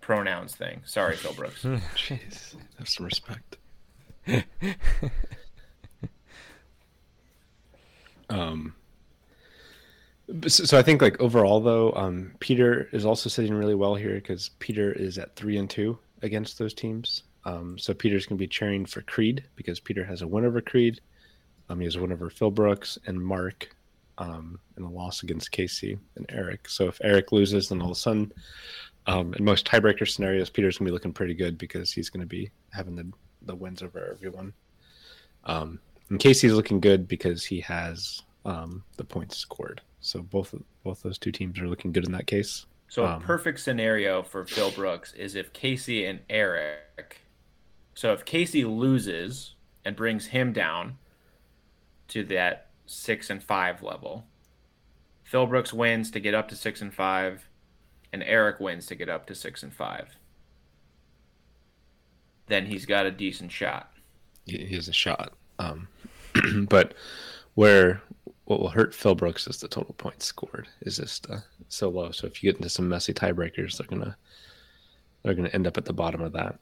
pronouns thing. Sorry, Phil Brooks. Jeez, have some respect. So I think like overall though, Peter is also sitting really well here because Peter is at 3 and 2 against those teams. So Peter's gonna be cheering for Creed because Peter has a win over Creed. He has a win over Phil Brooks and Mark. And a loss against Casey and Eric. So if Eric loses, then all of a sudden, in most tiebreaker scenarios, Peter's going to be looking pretty good because he's going to be having the wins over everyone. And Casey's looking good because he has the points scored. So both those two teams are looking good in that case. So a perfect scenario for Phil Brooks is if Casey and Eric. So if Casey loses and brings him down to that 6 and 5 level. Phil Brooks wins to get up to 6 and 5, and Eric wins to get up to 6 and 5. Then he's got a decent shot. He has a shot. But what will hurt Phil Brooks is the total points scored is just so low. So if you get into some messy tiebreakers, they're gonna end up at the bottom of that.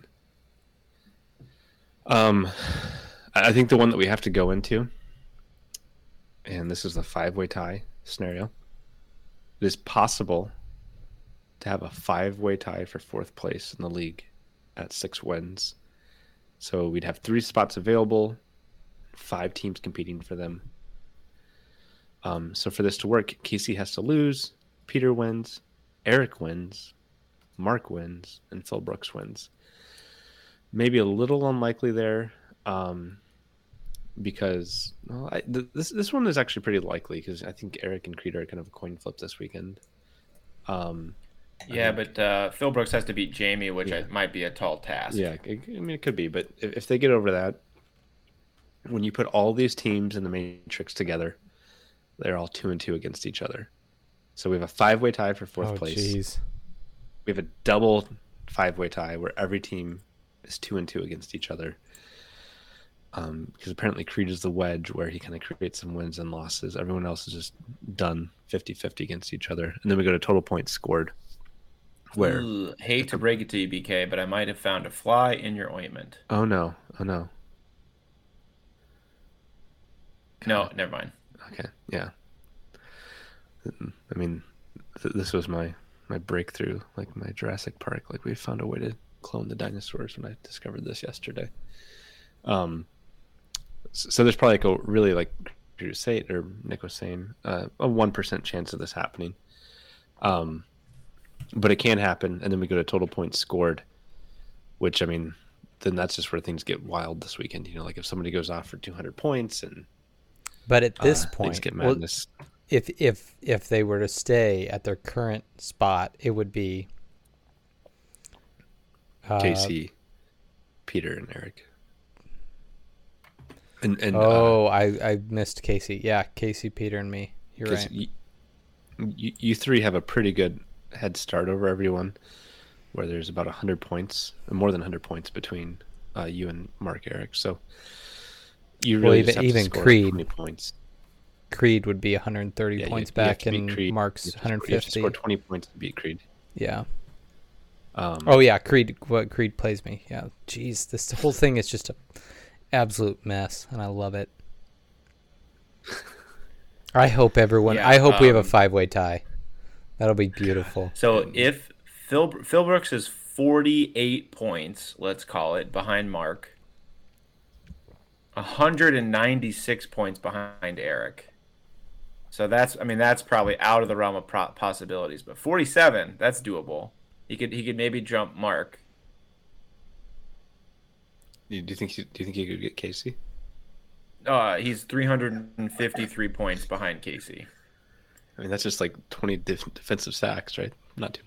I think the one that we have to go into. And this is the 5-way tie scenario. It is possible to have a 5-way tie for 4th place in the league at 6 wins. So we'd have 3 spots available, 5 teams competing for them. So for this to work, Casey has to lose, Peter wins, Eric wins, Mark wins, and Phil Brooks wins. Maybe a little unlikely there. Because this one is actually pretty likely because I think Eric and Creed are kind of a coin flip this weekend. But Phil Brooks has to beat Jamie, which might be a tall task. Yeah, it could be. But if they get over that, when you put all these teams in the matrix together, they're all 2 and 2 against each other. So we have a 5-way tie for 4th place. Geez. We have a double 5-way tie where every team is 2 and 2 against each other. Because apparently Creed is the wedge where he kind of creates some wins and losses. Everyone else is just done 50-50 against each other. And then we go to total points scored. Where hate to break it to you, BK, but I might have found a fly in your ointment. Oh, no. No, never mind. Okay, yeah. I mean, this was my breakthrough, like my Jurassic Park. Like we found a way to clone the dinosaurs when I discovered this yesterday. So there's probably like a really, like Drew Sate or Nick was saying, a 1% chance of this happening. But it can happen. And then we go to total points scored, which, I mean, then that's just where things get wild this weekend. Like if somebody goes off for 200 points and. But at this point, get madness. if they were to stay at their current spot, it would be KC, Peter, and Eric. I missed Casey. Yeah, Casey, Peter, and me. You're right. You three have a pretty good head start over everyone, where there's about 100 points, more than 100 points between you and Mark Eric. So you really even score Creed 20 points. Creed would be 130 points back, and Mark's 150. You have to score 20 points to beat Creed. Yeah. Creed plays me. Yeah. Jeez, this whole thing is just a absolute mess, and I love it. I hope everyone. Yeah, I hope we have a 5-way tie. That'll be beautiful. So if Phil Brooks is 48 points, let's call it, behind Mark, 196 points behind Eric. So that's probably out of the realm of possibilities. But 47, that's doable. He could maybe jump Mark. Do you think he could get Casey? He's 353 points behind Casey. I mean, that's just like 20 defensive sacks, right? Not too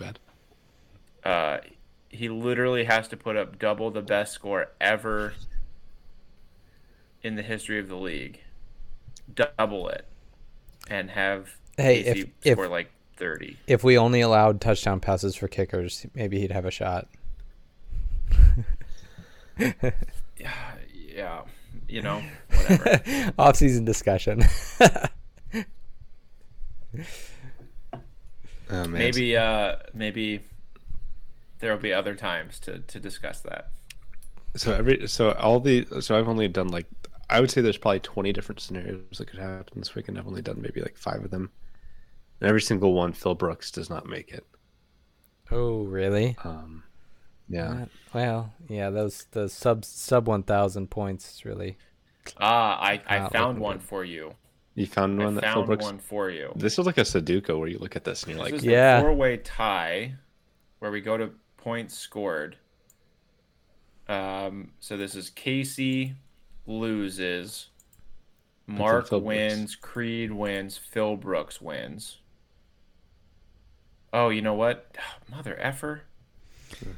bad. He literally has to put up double the best score ever in the history of the league. Double it, and have Casey score like 30. If we only allowed touchdown passes for kickers, maybe he'd have a shot. Yeah, whatever. Off-season discussion. Oh, maybe there'll be other times to discuss that. I've only done I would say there's probably 20 different scenarios that could happen this week, and I've only done maybe 5 of them, and every single one Phil Brooks does not make it. Oh, really? Yeah. Well, yeah, those the sub 1,000 points is really. I found one for you. You found one. One for you. This is like a Sudoku where you look at this and you're like, this is the 4-way tie, where we go to points scored. So this is Casey loses, Mark wins, Creed wins, Phil Brooks wins. Oh, you know what, mother effer.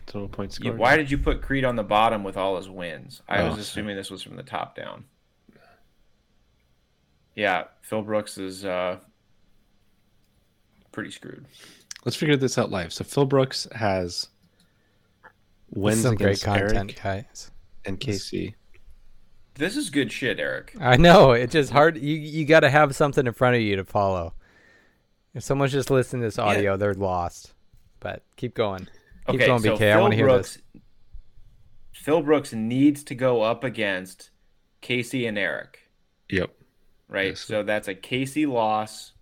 Total points scored. Yeah, why did you put Creed on the bottom with all his wins? I was assuming this was from the top down. Yeah, Phil Brooks is pretty screwed. Let's figure this out live. So Phil Brooks has wins against Eric and KC. This is good shit, Eric. I know. It's just hard. You got to have something in front of you to follow. If someone's just listening to this audio, they're lost. But keep going. Okay, keep going, BK. I want to hear this. Phil Brooks needs to go up against Casey and Eric. Yep. Right? Yes. So that's a Casey loss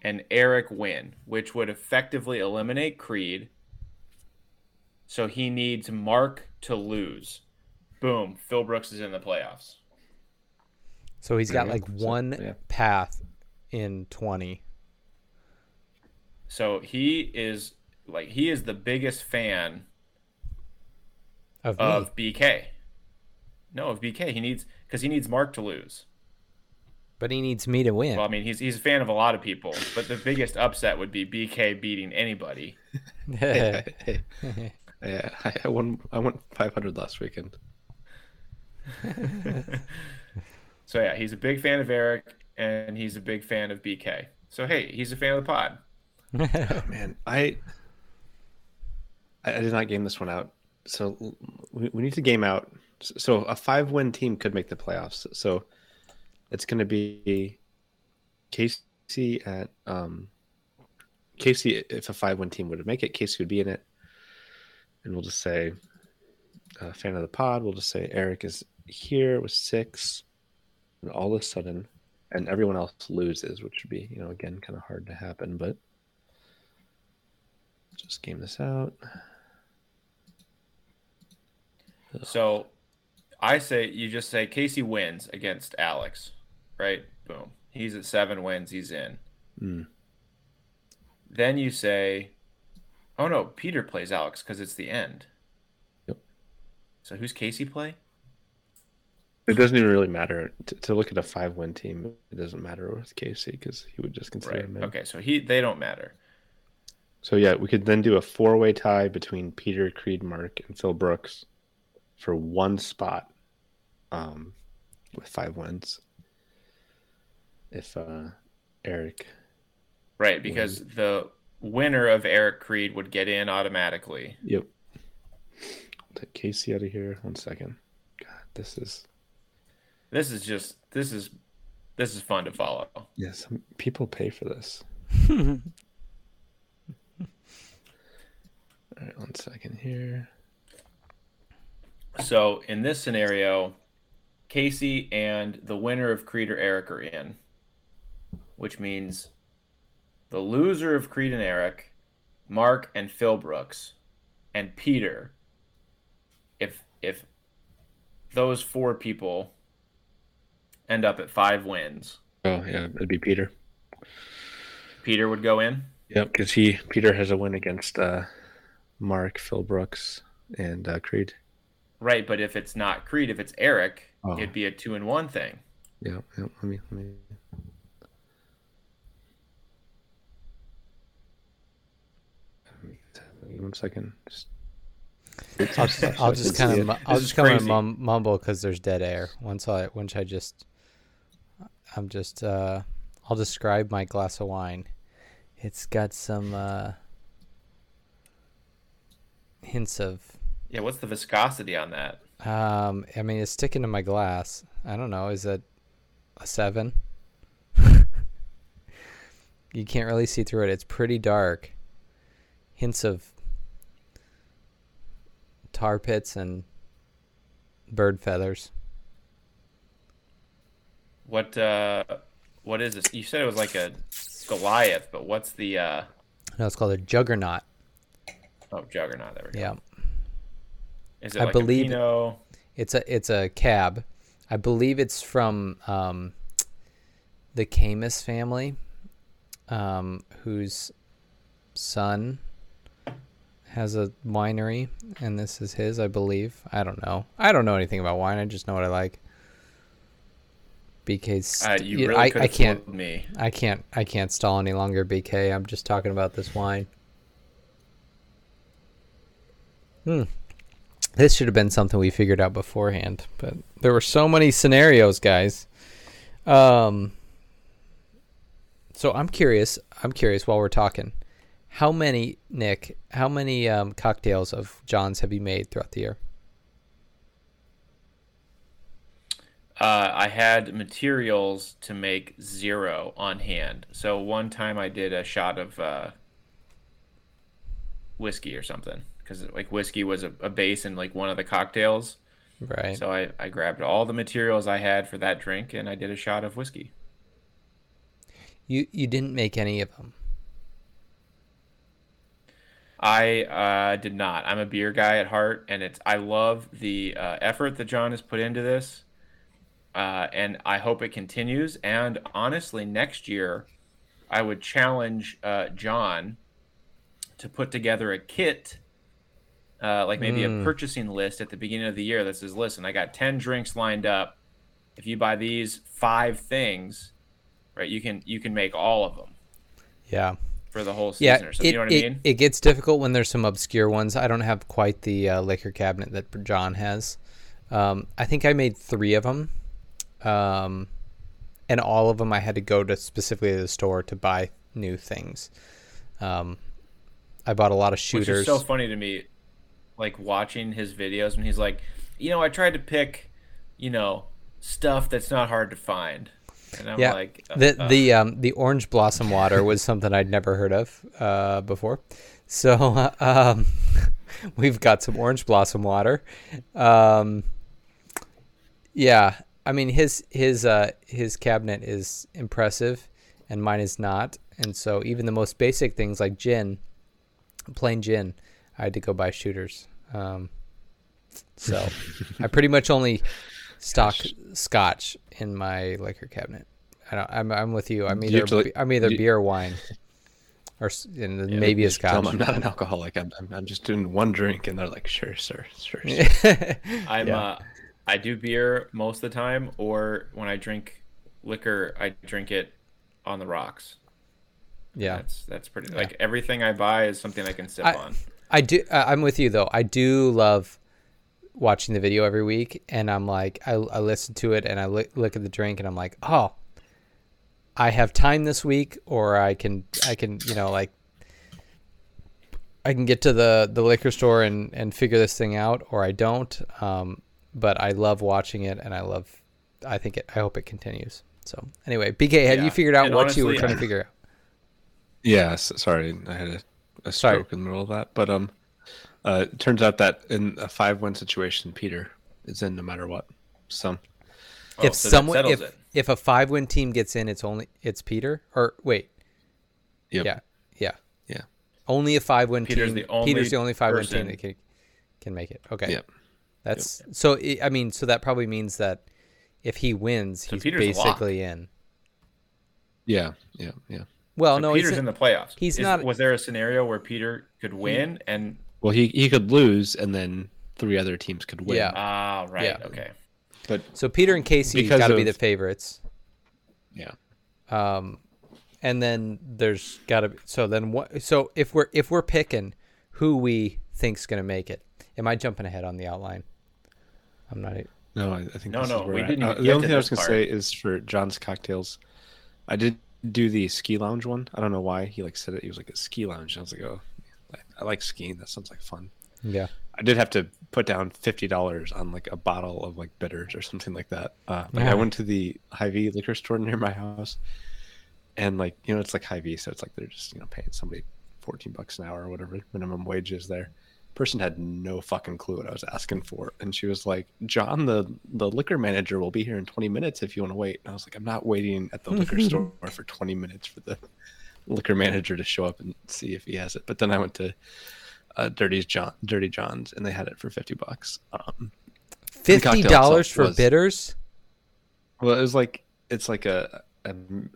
and Eric win, which would effectively eliminate Creed. So he needs Mark to lose. Boom. Phil Brooks is in the playoffs. So he's got one path in 20. So he is... he is the biggest fan of BK. No, of BK. He needs Mark to lose. But he needs me to win. Well, I mean, he's a fan of a lot of people, but the biggest upset would be BK beating anybody. Yeah, I won 500 last weekend. So yeah, he's a big fan of Eric, and he's a big fan of BK. So hey, he's a fan of the pod. Oh, man, I did not game this one out. So we need to game out. So a 5-win team could make the playoffs. So it's going to be Casey at Casey. If a 5-win team would make it, Casey would be in it. And we'll just say fan of the pod. We'll just say Eric is here with 6, and all of a sudden, and everyone else loses, which would be again kind of hard to happen, but. Just game this out. So I say you just say Casey wins against Alex, right? Boom. He's at 7 wins. He's in. Mm. Then you say, oh, no, Peter plays Alex because it's the end. Yep. So who's Casey play? It doesn't even really matter to look at a 5-win team. It doesn't matter with KC because he would just consider him in. Okay, so they don't matter. So yeah, we could then do a 4-way tie between Peter Creedmark and Phil Brooks for one spot, with 5 wins. If Eric, right, because wins. The winner of Eric Creed would get in automatically. Yep. Take Casey out of here. 1 second. God, this is fun to follow. Yes, people pay for this. All right, 1 second here. So in this scenario, Casey and the winner of Creed or Eric are in, which means the loser of Creed and Eric, Mark and Phil Brooks, and Peter. If those four people end up at 5 wins. Oh yeah, it'd be Peter. Peter would go in? Yep, because Peter has a win against Mark, Phil Brooks, and Creed. Right, but if it's not Creed, if it's Eric, it'd be a 2-in-1 thing. Yeah. Let me. One second. I'll just kind of mumble because there's dead air. I'll describe my glass of wine. It's got some hints of. Yeah, what's the viscosity on that? I mean, it's sticking to my glass. I don't know. Is it a 7? You can't really see through it. It's pretty dark. Hints of tar pits and bird feathers. What is this? You said it was like a Goliath, but what's the No, it's called a Juggernaut. Oh, Juggernaut, there we go. Yeah. Is it I believe a Pinot? It's a cab. I believe it's from the Camus family, whose son has a winery, and this is his, I believe. I don't know. I don't know anything about wine. I just know what I like. BK's I can't stall any longer, BK. I'm just talking about this wine. This should have been something we figured out beforehand, but there were so many scenarios, guys. So I'm curious while we're talking. How many cocktails of John's have you made throughout the year? I had materials to make 0 on hand. So one time I did a shot of whiskey or something, because like whiskey was a base in like one of the cocktails. Right. So I grabbed all the materials I had for that drink and I did a shot of whiskey. You didn't make any of them. I did not. I'm a beer guy at heart, and I love the effort that John has put into this, and I hope it continues. And honestly, next year, I would challenge John to put together a kit, like maybe a purchasing list at the beginning of the year that says, listen, I got 10 drinks lined up. If you buy these 5 things, right, you can make all of them. Yeah. For the whole season or something, you know what I mean? It gets difficult when there's some obscure ones. I don't have quite the liquor cabinet that John has. I think I made 3 of them. And all of them I had to go to specifically the store to buy new things. I bought a lot of shooters. Which is so funny to me, like watching his videos when he's like, I tried to pick, stuff that's not hard to find. And I'm like, the orange blossom water was something I'd never heard of before. So we've got some orange blossom water. I mean his cabinet is impressive, and mine is not. And so even the most basic things like gin, plain gin, I had to go buy shooters. So I pretty much only stock scotch in my liquor cabinet. I'm with you. I'm either beer or wine, or maybe a scotch. I'm not an alcoholic. I'm just doing one drink, and they're like, sure, sir. I'm I do beer most of the time, or when I drink liquor, I drink it on the rocks. Yeah, that's pretty. Yeah. Like everything I buy is something I can sip on. I do. I'm with you though. I do love watching the video every week, and I'm like, I listen to it, and I look at the drink, and I'm like, oh, I have time this week, or I can you know, like, I can get to the liquor store and figure this thing out, or I don't. But I love watching it, and I hope it continues. So anyway, BK, have you figured out and what honestly, you were trying to figure out? Yeah, sorry, I had a stroke in the middle of that. But it turns out that in a 5-1 situation, Peter is in no matter what. If a 5-win team gets in, it's Peter. Or wait, yep. yeah. Only a 5-win team. Peter's the only 5-win team that can make it. Okay, yep. That's yep. So. I mean, so that probably means that if he wins, he's basically in. Yeah. Well, so no, Peter's in the playoffs. He's not. Was there a scenario where Peter could win and? Well, he could lose, and then 3 other teams could win. Yeah. Ah, right. Yeah. Okay. But so Peter and Casey got to be the favorites. Yeah. And then there's got to be. So then what? So if we're picking who we think's going to make it, am I jumping ahead on the outline? I'm not. No, I think no, this no. Is where we didn't. The only thing I was going to say is for John's cocktails, I did. Do the ski lounge one. I don't know why he said it. He was like a ski lounge. I was like, oh, I like skiing. That sounds like fun. Yeah. I did have to put down $50 on a bottle of bitters or something like that. I went to the Hy-Vee liquor store near my house, and it's Hy-Vee, so it's they're just paying somebody $14 an hour or whatever minimum wage is there. Person had no fucking clue what I was asking for, and she was like, John, the liquor manager will be here in 20 minutes if you want to wait. And I was like, I'm not waiting at the liquor store for 20 minutes for the liquor manager to show up and see if he has it. But then I went to Dirty John's, and they had it for $50. $50 for bitters? Well, it was a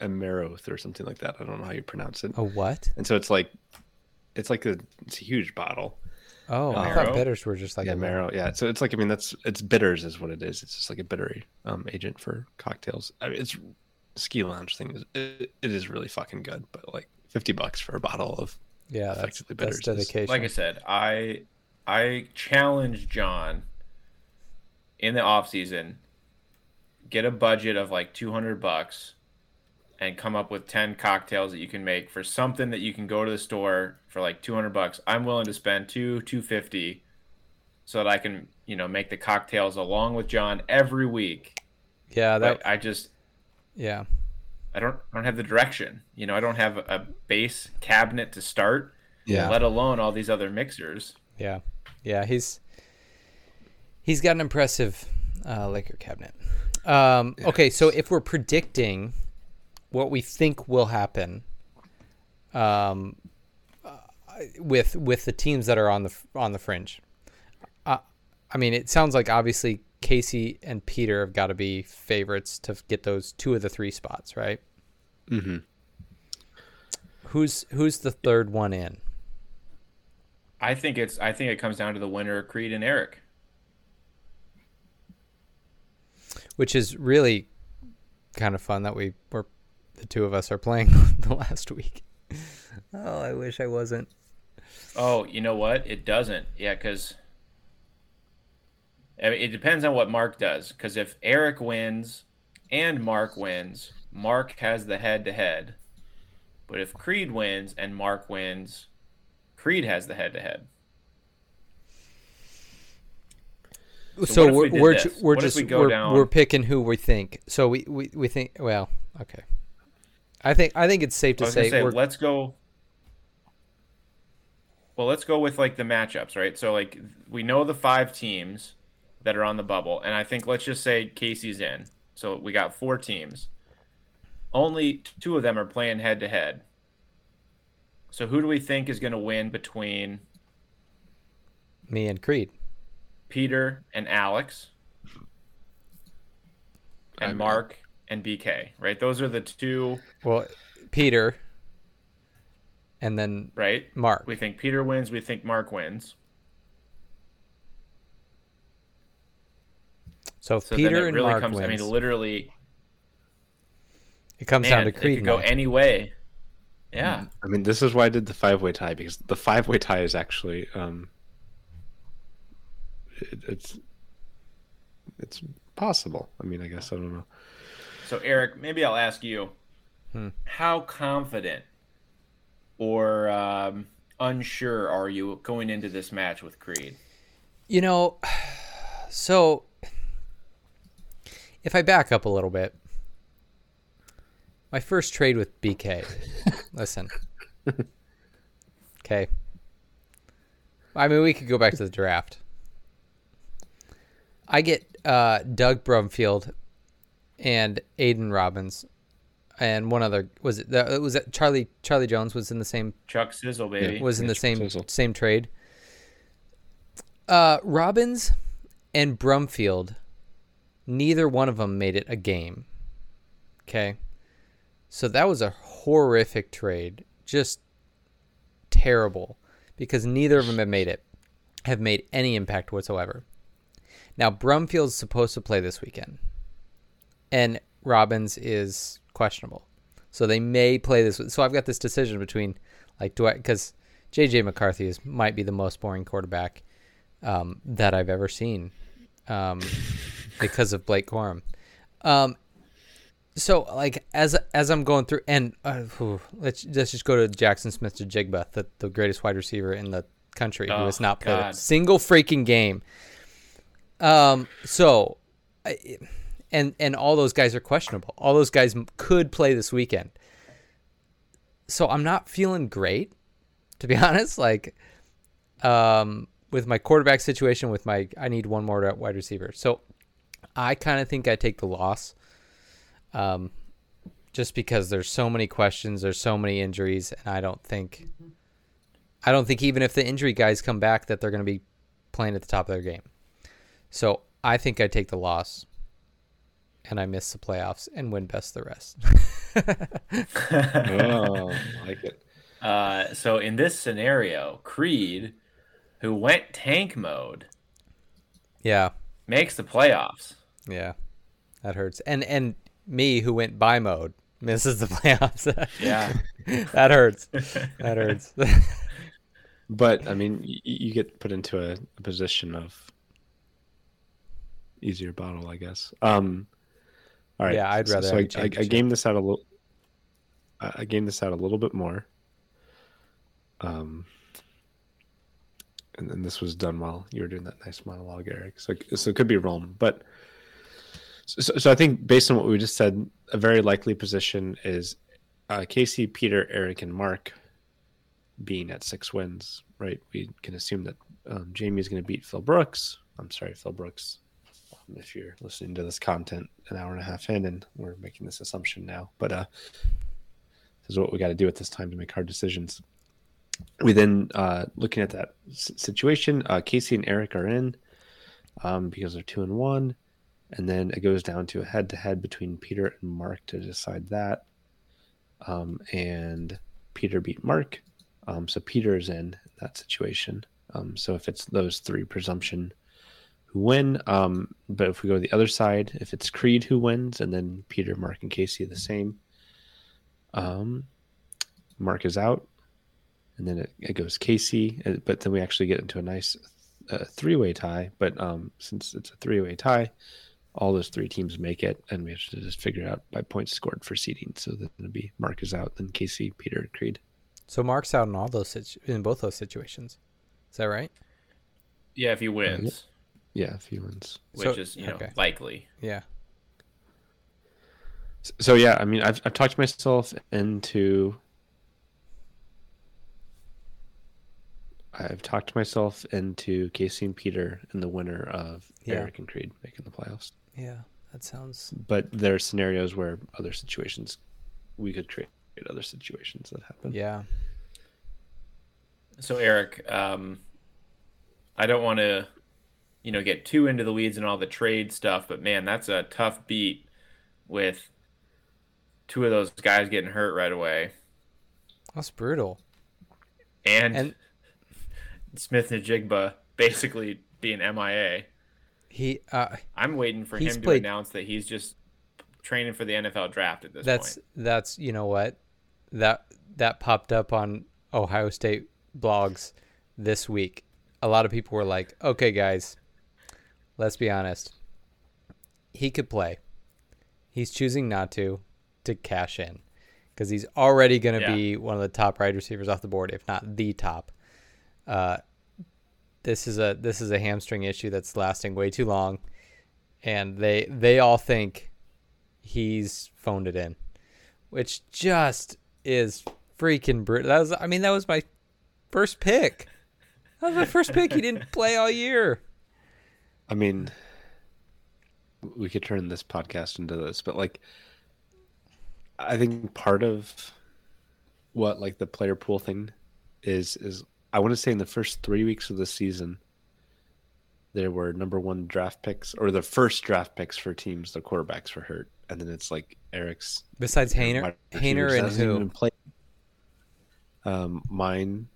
Maroth or something like that. I don't know how you pronounce it. A what? And so it's a huge bottle. Oh, I thought bitters were just a marrow. Yeah, so it's it's bitters is what it is. It's just a bitter agent for cocktails. I mean, it's ski lounge thing. It is really fucking good, but $50 for a bottle of effectively bitters. That's dedication. Like I said, I challenge John in the off season, get a budget of $200, and come up with 10 cocktails that you can make for something that you can go to the store for $200. I'm willing to spend $250 so that I can, make the cocktails along with John every week. Yeah. I don't have the direction. I don't have a base cabinet to start, let alone all these other mixers. Yeah. Yeah. He's got an impressive, liquor cabinet. Okay. So if we're predicting what we think will happen with the teams that are on the fringe. I mean, it sounds like obviously Casey and Peter have got to be favorites to get those 2 of the 3 spots, right? Mm-hmm. Who's the third one in? I think it comes down to the winner, Creed and Eric. Which is really kind of fun that the 2 of us are playing the last week. Oh, I wish I wasn't. Oh, you know what? It doesn't. Yeah, because it depends on what Mark does. Because if Eric wins and Mark wins, Mark has the head-to-head. But if Creed wins and Mark wins, Creed has the head-to-head. So we're picking who we think. So we think, well, okay. I think it's safe to say let's go. Well, let's go with the matchups, right? So we know the 5 teams that are on the bubble, and I think let's just say Casey's in. So we got 4 teams. Only 2 of them are playing head to head. So who do we think is going to win between me and Creed, Peter and Alex, and Mark and BK, right? Those are the 2. Well, Peter and then right? Mark. We think Peter wins. We think Mark wins. So Peter then it really and Mark comes, wins. I mean, literally, it comes down to Creed. It could go any way. Yeah. I mean, this is why I did the five-way tie, because the five-way tie is actually it's possible. I mean, I guess I don't know. So Eric, maybe I'll ask you, how confident or unsure are you going into this match with Creed? You know, so if I back up a little bit, my first trade with BK, listen, okay. I mean, we could go back to the draft. I get Doug Brumfield and Aiden Robbins, and one other was it Charlie Jones was in the same Chuck Sizzle baby was in the same trade. Robbins and Brumfield, neither one of them made it a game. Okay, so that was a horrific trade, just terrible, because neither of them have made any impact whatsoever. Now Brumfield's supposed to play this weekend, and Robbins is questionable, so they may play this. So I've got this decision between, like, because JJ McCarthy might be the most boring quarterback that I've ever seen, because of Blake Corum. So like as I'm going through, and let's just go to Jackson Smith-Njigba, the greatest wide receiver in the country, who has not played a single freaking game. And all those guys are questionable. All those guys could play this weekend. So I'm not feeling great, to be honest. Like, with my quarterback situation, I need one more wide receiver. So I kind of think I take the loss, just because there's so many questions, there's so many injuries, and I don't think even if the injury guys come back that they're going to be playing at the top of their game. So I think I take the loss, and I miss the playoffs and win best the rest. Oh, I like it. So in this scenario, Creed, who went tank mode, makes the playoffs. Yeah, that hurts. And me, who went buy mode, misses the playoffs. Yeah, that hurts. That hurts. But I mean, you get put into a position of easier bottle, I guess. All right. Yeah, I'd rather. So I game this out a little. I game this out a little bit more. And then this was done while you were doing that nice monologue, Eric. So it could be wrong, but so I think based on what we just said, a very likely position is Casey, Peter, Eric, and Mark being at 6 wins. Right? We can assume that Jamie's going to beat Phil Brooks. I'm sorry, Phil Brooks. If you're listening to this content an hour and a half in, and we're making this assumption now, but this is what we got to do at this time to make hard decisions. We then, looking at that situation, Casey and Eric are in, because they're 2 and 1, and then it goes down to a head-to-head between Peter and Mark to decide that. And Peter beat Mark, so Peter's in that situation. So if it's those three, presumption win. But if we go to the other side, if it's Creed who wins, and then Peter, Mark, and Casey the same, Mark is out, and then it goes Casey. But then we actually get into a nice three-way tie. But since it's a three-way tie, all those three teams make it, and we have to just figure out by points scored for seeding. So then it'll be Mark is out, then Casey, Peter, and Creed. So Mark's out in both those situations. Is that right? Yeah, if he wins. Yeah, a few wins. Which is, likely. Yeah. So yeah, I mean, I've talked myself into Casey and Peter and the winner of Eric and Creed making the playoffs. Yeah, that sounds. But there are scenarios where other situations, we could create other situations that happen. Yeah. So Eric, I don't want to get too into the weeds and all the trade stuff, but man, that's a tough beat with two of those guys getting hurt right away. That's brutal. And Smith-Njigba basically being MIA. He, I'm waiting for him to announce that he's just training for the NFL draft at this point. That's you know what, that popped up on Ohio State blogs this week. A lot of people were like, "Okay, guys, let's be honest. He could play. He's choosing not to cash in because he's already going to be one of the top wide receivers off the board, if not the top." This is a hamstring issue that's lasting way too long, and they all think he's phoned it in, which just is freaking brutal. That was my first pick. That was my first pick. He didn't play all year. I mean, we could turn this podcast into this, but I think part of what the player pool thing is. I want to say in the first 3 weeks of the season, there were number one draft picks, or the first draft picks for teams. The quarterbacks were hurt, and then it's Eric's. Besides Haener and who? Play. Mine,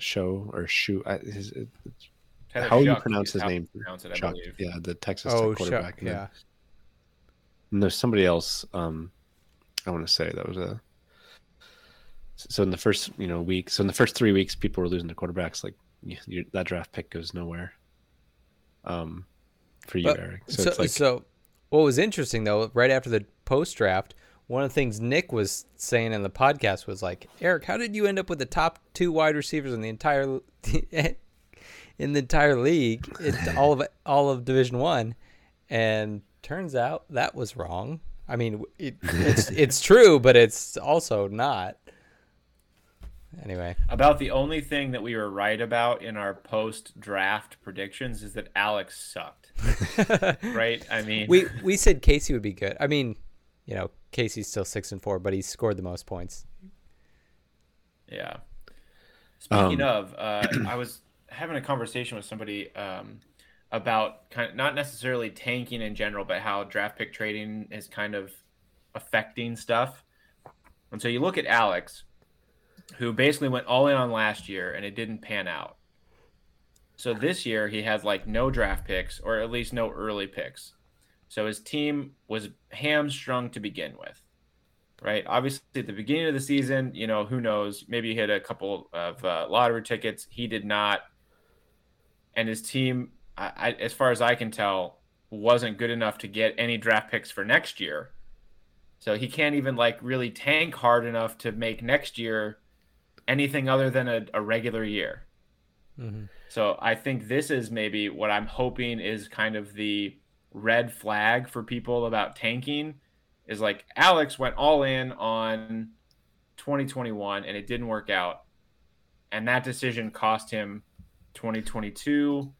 Show or Shoe. How do you pronounce his name? Chuck, yeah, the Texas Tech quarterback. Chuck, yeah. And there's somebody else. I want to say that was a. So in the first, week, so in the first 3 weeks, people were losing their quarterbacks. That draft pick goes nowhere. For you, Eric. So what was interesting though, right after the post draft, one of the things Nick was saying in the podcast was Eric, how did you end up with the top two wide receivers in the entire league? It's all of Division I, and turns out that was wrong. I mean, it's true, but it's also not. Anyway, about the only thing that we were right about in our post-draft predictions is that Alex sucked, right? I mean, we said Casey would be good. I mean, Casey's still 6-4, but he scored the most points. Yeah. Speaking of, I was having a conversation with somebody about kind of not necessarily tanking in general, but how draft pick trading is kind of affecting stuff. And so you look at Alex, who basically went all in on last year and it didn't pan out. So this year he had no draft picks, or at least no early picks. So his team was hamstrung to begin with, right? Obviously at the beginning of the season, who knows, maybe he hit a couple of lottery tickets. He did not. And his team, as far as I can tell, wasn't good enough to get any draft picks for next year. So he can't even really tank hard enough to make next year anything other than a regular year. Mm-hmm. So I think this is maybe what I'm hoping is kind of the red flag for people about tanking is Alex went all in on 2021 and it didn't work out. And that decision cost him 2022.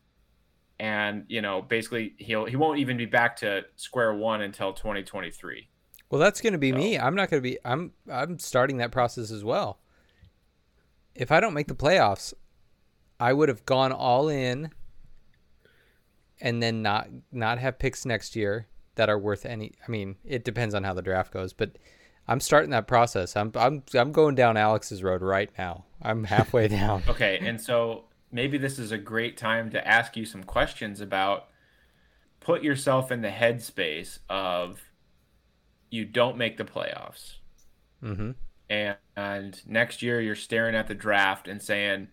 And, basically he won't even be back to square one until 2023. Well, that's going to be me. I'm not going to be, I'm starting that process as well. If I don't make the playoffs, I would have gone all in and then not have picks next year that are worth any. I mean, it depends on how the draft goes, but I'm starting that process. I'm going down Alex's road right now. I'm halfway down. Okay, and so maybe this is a great time to ask you some questions about put yourself in the headspace of you don't make the playoffs. Mm-hmm. And next year you're staring at the draft and saying,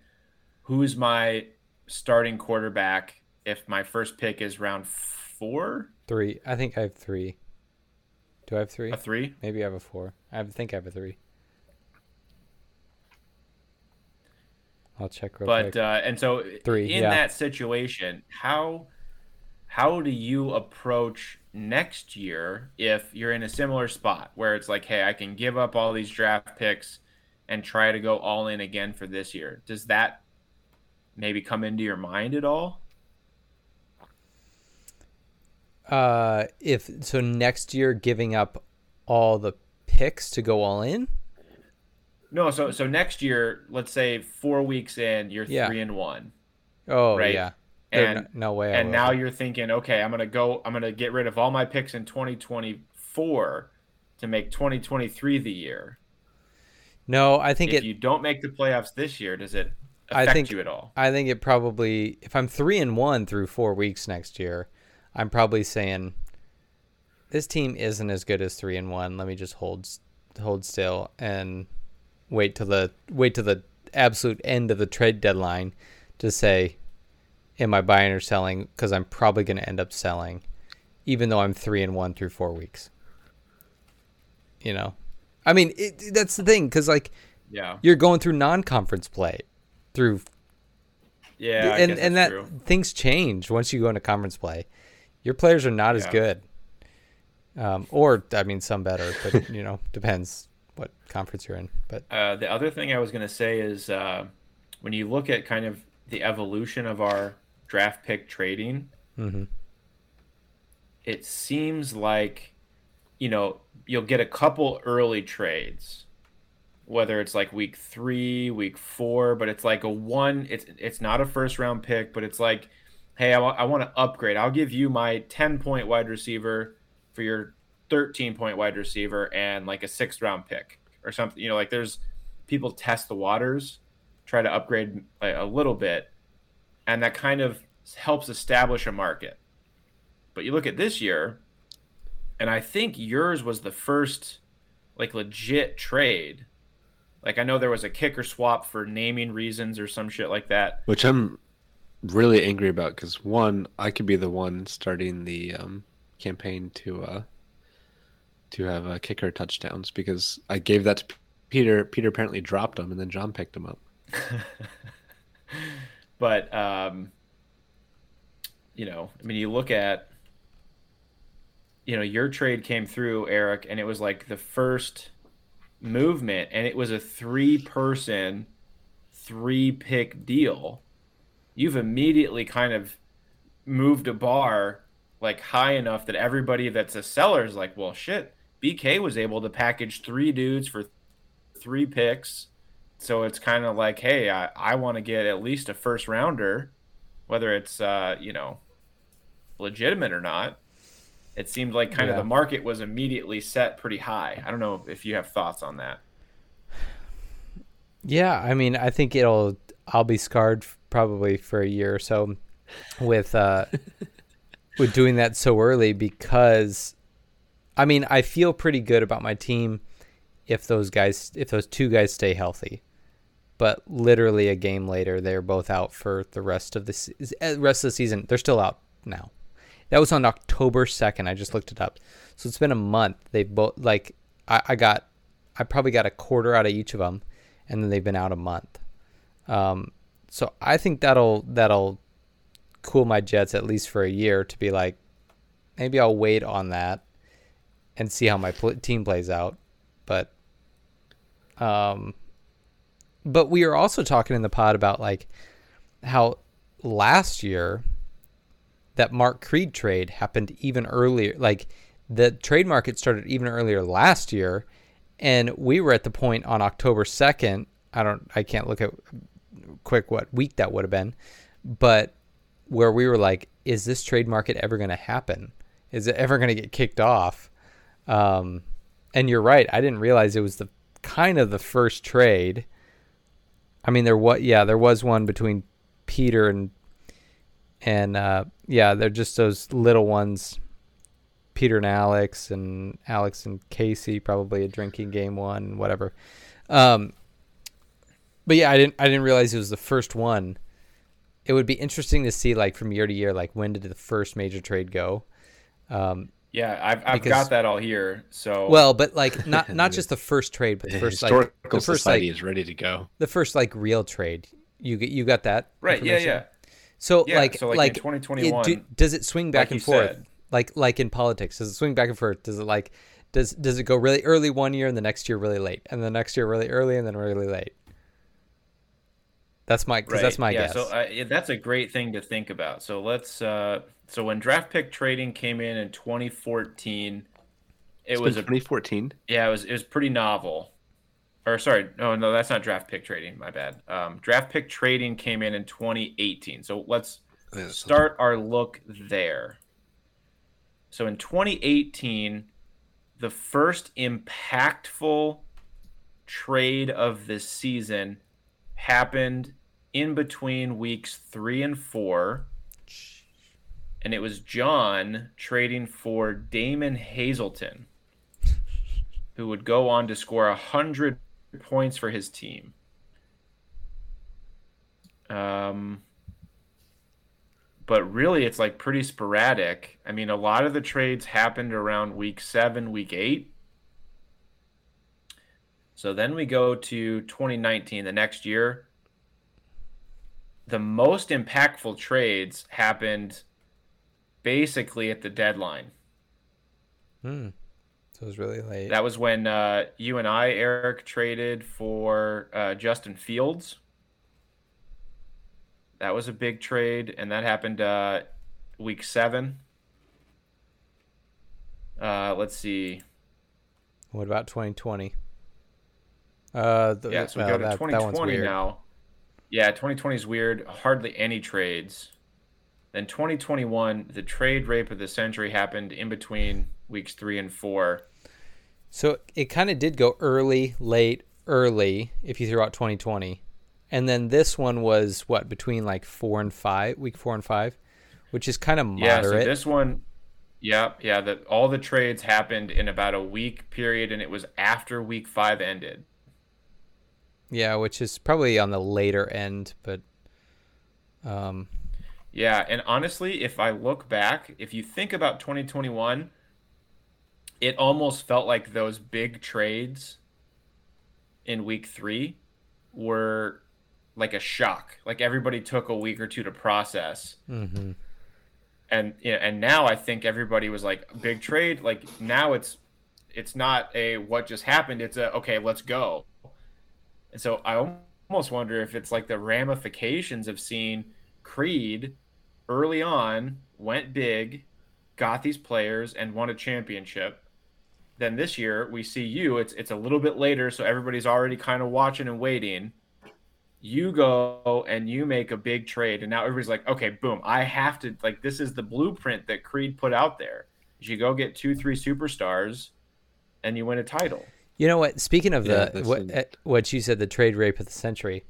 who's my starting quarterback if my first pick is round 4? 3. I think I have 3. Do I have 3? A 3? Maybe I have a 4. I think I have a 3. I'll check real quick. And so 3, in that situation, how do you approach next year if you're in a similar spot where it's hey, I can give up all these draft picks and try to go all in again for this year? Does that maybe come into your mind at all? If so, next year giving up all the picks to go all in? No, so next year, let's say 4 weeks in, you're 3-1. Oh, right? Yeah. And no way. And now you're thinking, okay, I'm going to get rid of all my picks in 2024 to make 2023 the year. No, I think if you don't make the playoffs this year, does it affect you at all? I think it probably, if I'm 3-1 through 4 weeks next year, I'm probably saying this team isn't as good as 3-1. Let me just hold still and wait till the absolute end of the trade deadline to say, am I buying or selling? Because I'm probably going to end up selling, even though I'm 3-1 through 4 weeks. You know, I mean, that's the thing, because like, yeah, you're going through non-conference play through. Yeah, and that true. Things change once you go into conference play. Your players are not as good, or I mean, some better, but you know, depends what conference you're in. But the other thing I was going to say is when you look at kind of the evolution of our draft pick trading, mm-hmm. it seems like, you know, you'll get a couple early trades, whether it's like week 3, week 4, but it's like it's not a first round pick, but it's like, hey, I want to upgrade. I'll give you my 10-point wide receiver for your 13-point wide receiver and like a 6th round pick or something. You know, like there's people test the waters, try to upgrade a little bit, and that kind of helps establish a market. But you look at this year, and I think yours was the first like legit trade. Like I know there was a kicker swap for naming reasons or some shit like that, which I'm really angry about because one, I could be the one starting the campaign to have a kicker touchdowns because I gave that to Peter. Peter apparently dropped him, and then John picked him up. But you know, I mean, you look at, you know, your trade came through, Eric, and it was like the first movement, and it was a 3-person, 3-pick deal. You've immediately kind of moved a bar like high enough that everybody that's a seller is like, well, shit, BK was able to package 3 dudes for 3 picks. So it's kind of like, hey, I want to get at least a first rounder, whether it's, you know, legitimate or not. It seemed like kind of the market was immediately set pretty high. I don't know if you have thoughts on that. Yeah, I mean, I think I'll be scarred probably for a year or so with with doing that so early because, I mean, I feel pretty good about my team if those 2 guys stay healthy. But literally a game later, they're both out for the rest of the season. They're still out now. That was on October 2nd. I just looked it up. So it's been a month. They've both, like, I probably got a quarter out of each of them, and then they've been out a month. So I think that'll cool my jets at least for a year to be like, maybe I'll wait on that and see how my team plays out. But we are also talking in the pod about like how last year that Mark Creed trade happened even earlier. Like the trade market started even earlier last year, and we were at the point on October 2nd. I can't look at quick what week that would have been, but where we were like, is this trade market ever going to happen? Is it ever going to get kicked off? And you're right. I didn't realize it was the kind of the first trade. I mean, there was one between Peter and yeah, they're just those little ones, Peter and Alex, and Alex and Casey, probably a drinking game one, whatever. But yeah, I didn't realize it was the first one. It would be interesting to see like from year to year, like when did the first major trade go? Yeah, I've got that all here. So well, but like not just the first trade, but the first like the first society like, is ready to go. The first like real trade, you got that right? Yeah. So yeah, like in 2021, does it swing back and forth? Said. Like in politics, does it swing back and forth? Does it like does it go really early one year and the next year really late, and the next year really early and then really late? That's my guess. So that's a great thing to think about. So let's. So when draft pick trading came in 2014, it was 2014. Yeah, it was pretty novel. Or sorry, no, that's not draft pick trading. My bad. Draft pick trading came in 2018. So let's start our look there. So in 2018, the first impactful trade of this season happened in between weeks 3 and 4. and it was John trading for Damon Hazelton, who would go on to score 100 points for his team. But really, it's like pretty sporadic. I mean, a lot of the trades happened around week 7, week 8. So then we go to 2019, the next year. The most impactful trades happened basically at the deadline. So it was really late. That was when you and I, Eric, traded for Justin Fields. That was a big trade, and that happened week 7. Let's see. What about 2020? So we go to 2020 now. Yeah, 2020 is weird. Hardly any trades. Then 2021, the trade rape of the century happened in between weeks 3 and 4. So it kind of did go early, late, early, if you threw out 2020. And then this one was, what, between like 4 and 5, week 4 and 5, which is kind of moderate. Yeah, so this one, all the trades happened in about a week period, and it was after week 5 ended. Yeah, which is probably on the later end, but... Yeah, and honestly, if I look back, if you think about 2021, it almost felt like those big trades in week 3 were... like a shock, like everybody took a week or two to process. Mm-hmm. And you know, and now I think everybody was like, big trade. Like now it's not a what just happened. It's a, okay, let's go. And so I almost wonder if it's like the ramifications of seeing Creed early on went big, got these players and won a championship. Then this year we see you, it's a little bit later. So everybody's already kind of watching and waiting. You go and you make a big trade, and now everybody's like, okay, boom, I have to, like, this is the blueprint that Creed put out there. You go get 2-3 superstars and you win a title. You know what, speaking of what you said, the trade rape of the century,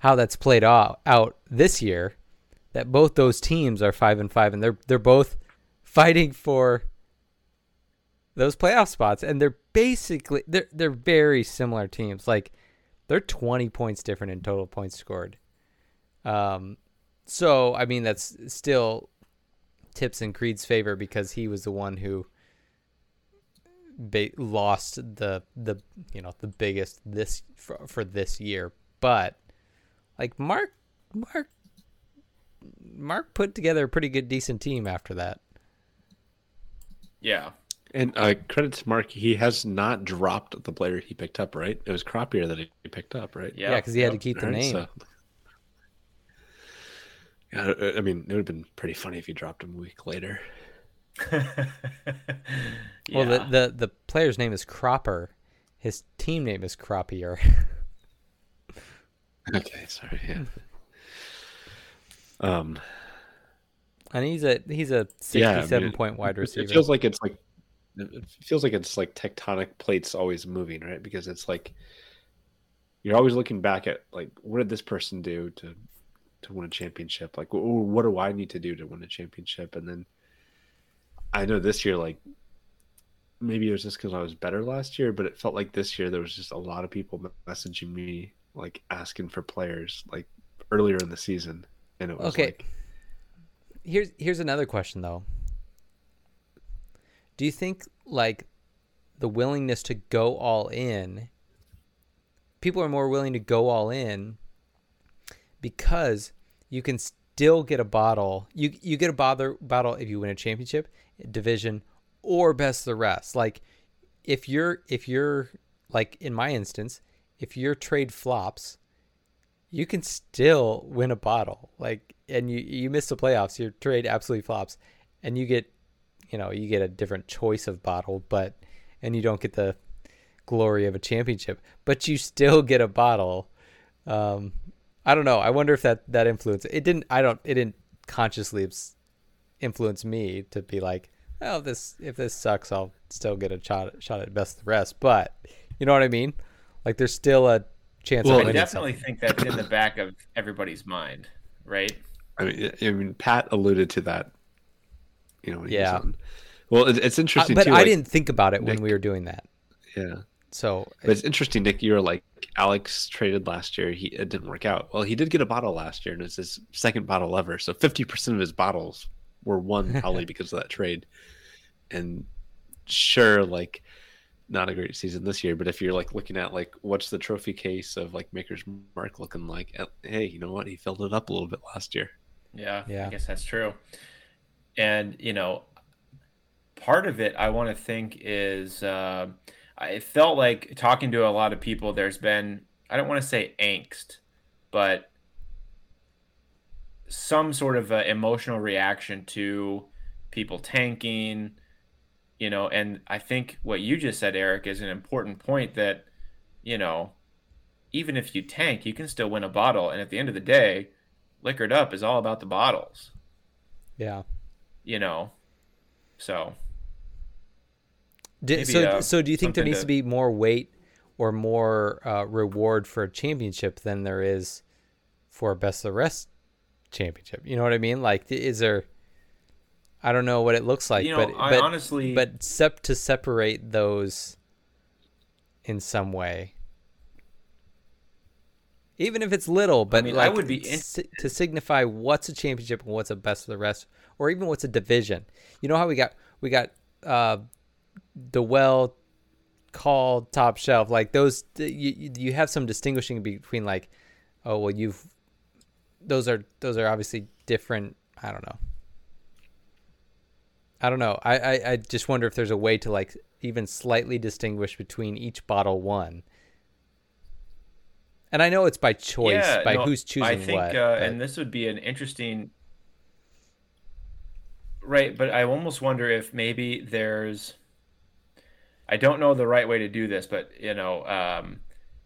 how that's played out this year, that both those teams are 5 and 5, and they're both fighting for those playoff spots, and they're basically they're very similar teams. Like, they're 20 points different in total points scored. So, I mean, that's still tips in Creed's favor because he was the one who lost the biggest this for this year. But like Mark put together a pretty good, decent team after that. Yeah. And credit to Mark, he has not dropped the player he picked up, right? It was Croppier that he picked up, right? Yeah, because he had to keep the name. So. I mean, it would have been pretty funny if you dropped him a week later. Well, the player's name is Cropper. His team name is Croppier. Okay, sorry. Yeah. And he's a 67-point wide receiver. It feels like it's like. It feels like it's like tectonic plates always moving, right? Because it's like you're always looking back at like, what did this person do to win a championship? Like, what do I need to do to win a championship? And then I know this year, like maybe it was just because I was better last year, but it felt like this year there was just a lot of people messaging me, like asking for players like earlier in the season, and it was okay. Like, here's another question though. Do you think, like, the willingness to go all in, people are more willing to go all in because you can still get a bottle. You get a bottle if you win a championship, division, or best of the rest. Like, if you're like in my instance, if your trade flops, you can still win a bottle. Like, and you miss the playoffs, your trade absolutely flops, and you get. You know, you get a different choice of bottle, and you don't get the glory of a championship, but you still get a bottle. I don't know. I wonder if that influenced it. It didn't consciously influence me to be like, oh, if this sucks, I'll still get a shot at best of the rest. But you know what I mean? Like, there's still a chance. Well, I definitely think that's in the back of everybody's mind, right? I mean, Pat alluded to that you know, when you do something. Well, it's interesting, but too. But I didn't think about it, Nick, when we were doing that. Yeah. So it's interesting, Nick. You were like, Alex traded last year. It didn't work out. Well, he did get a bottle last year, and it's his second bottle ever. So 50% of his bottles were won probably because of that trade. And sure, like, not a great season this year. But if you're like looking at like what's the trophy case of like Maker's Mark looking like, hey, you know what? He filled it up a little bit last year. Yeah. I guess that's true. And, you know, part of it, I want to think, is I felt like talking to a lot of people, there's been, I don't want to say angst, but some sort of emotional reaction to people tanking, you know. And I think what you just said, Eric, is an important point that, you know, even if you tank, you can still win a bottle. And at the end of the day, Liquored Up is all about the bottles. Yeah. You know, so. So do you think there needs to be more weight or more reward for a championship than there is for a best of the rest championship? You know what I mean? Like, is there, I don't know what it looks like, you know, but honestly, but to separate those in some way, even if it's little, but I mean, like, I would be to signify what's a championship and what's a best of the rest, or even what's a division. You know how we got the well called top shelf, like those. You have some distinguishing between, like, oh well, those are obviously different. I don't know. I just wonder if there's a way to like even slightly distinguish between each bottle one. And I know it's by choice, who's choosing what. I think, and this would be an interesting, right? But I almost wonder if maybe there's, I don't know the right way to do this, but you know,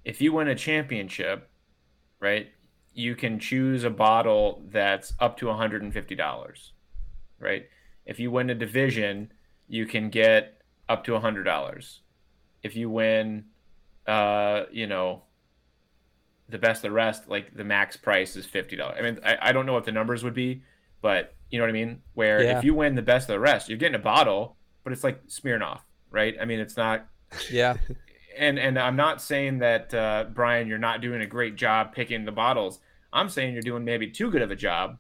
if you win a championship, right, you can choose a bottle that's up to $150, right? If you win a division, you can get up to $100. If you win, you know, the best of the rest, like the max price is $50. I mean, I don't know what the numbers would be, but you know what I mean? Where if you win the best of the rest, you're getting a bottle, but it's like Smirnoff, right? I mean, it's not. Yeah. And I'm not saying that, Brian, you're not doing a great job picking the bottles. I'm saying you're doing maybe too good of a job,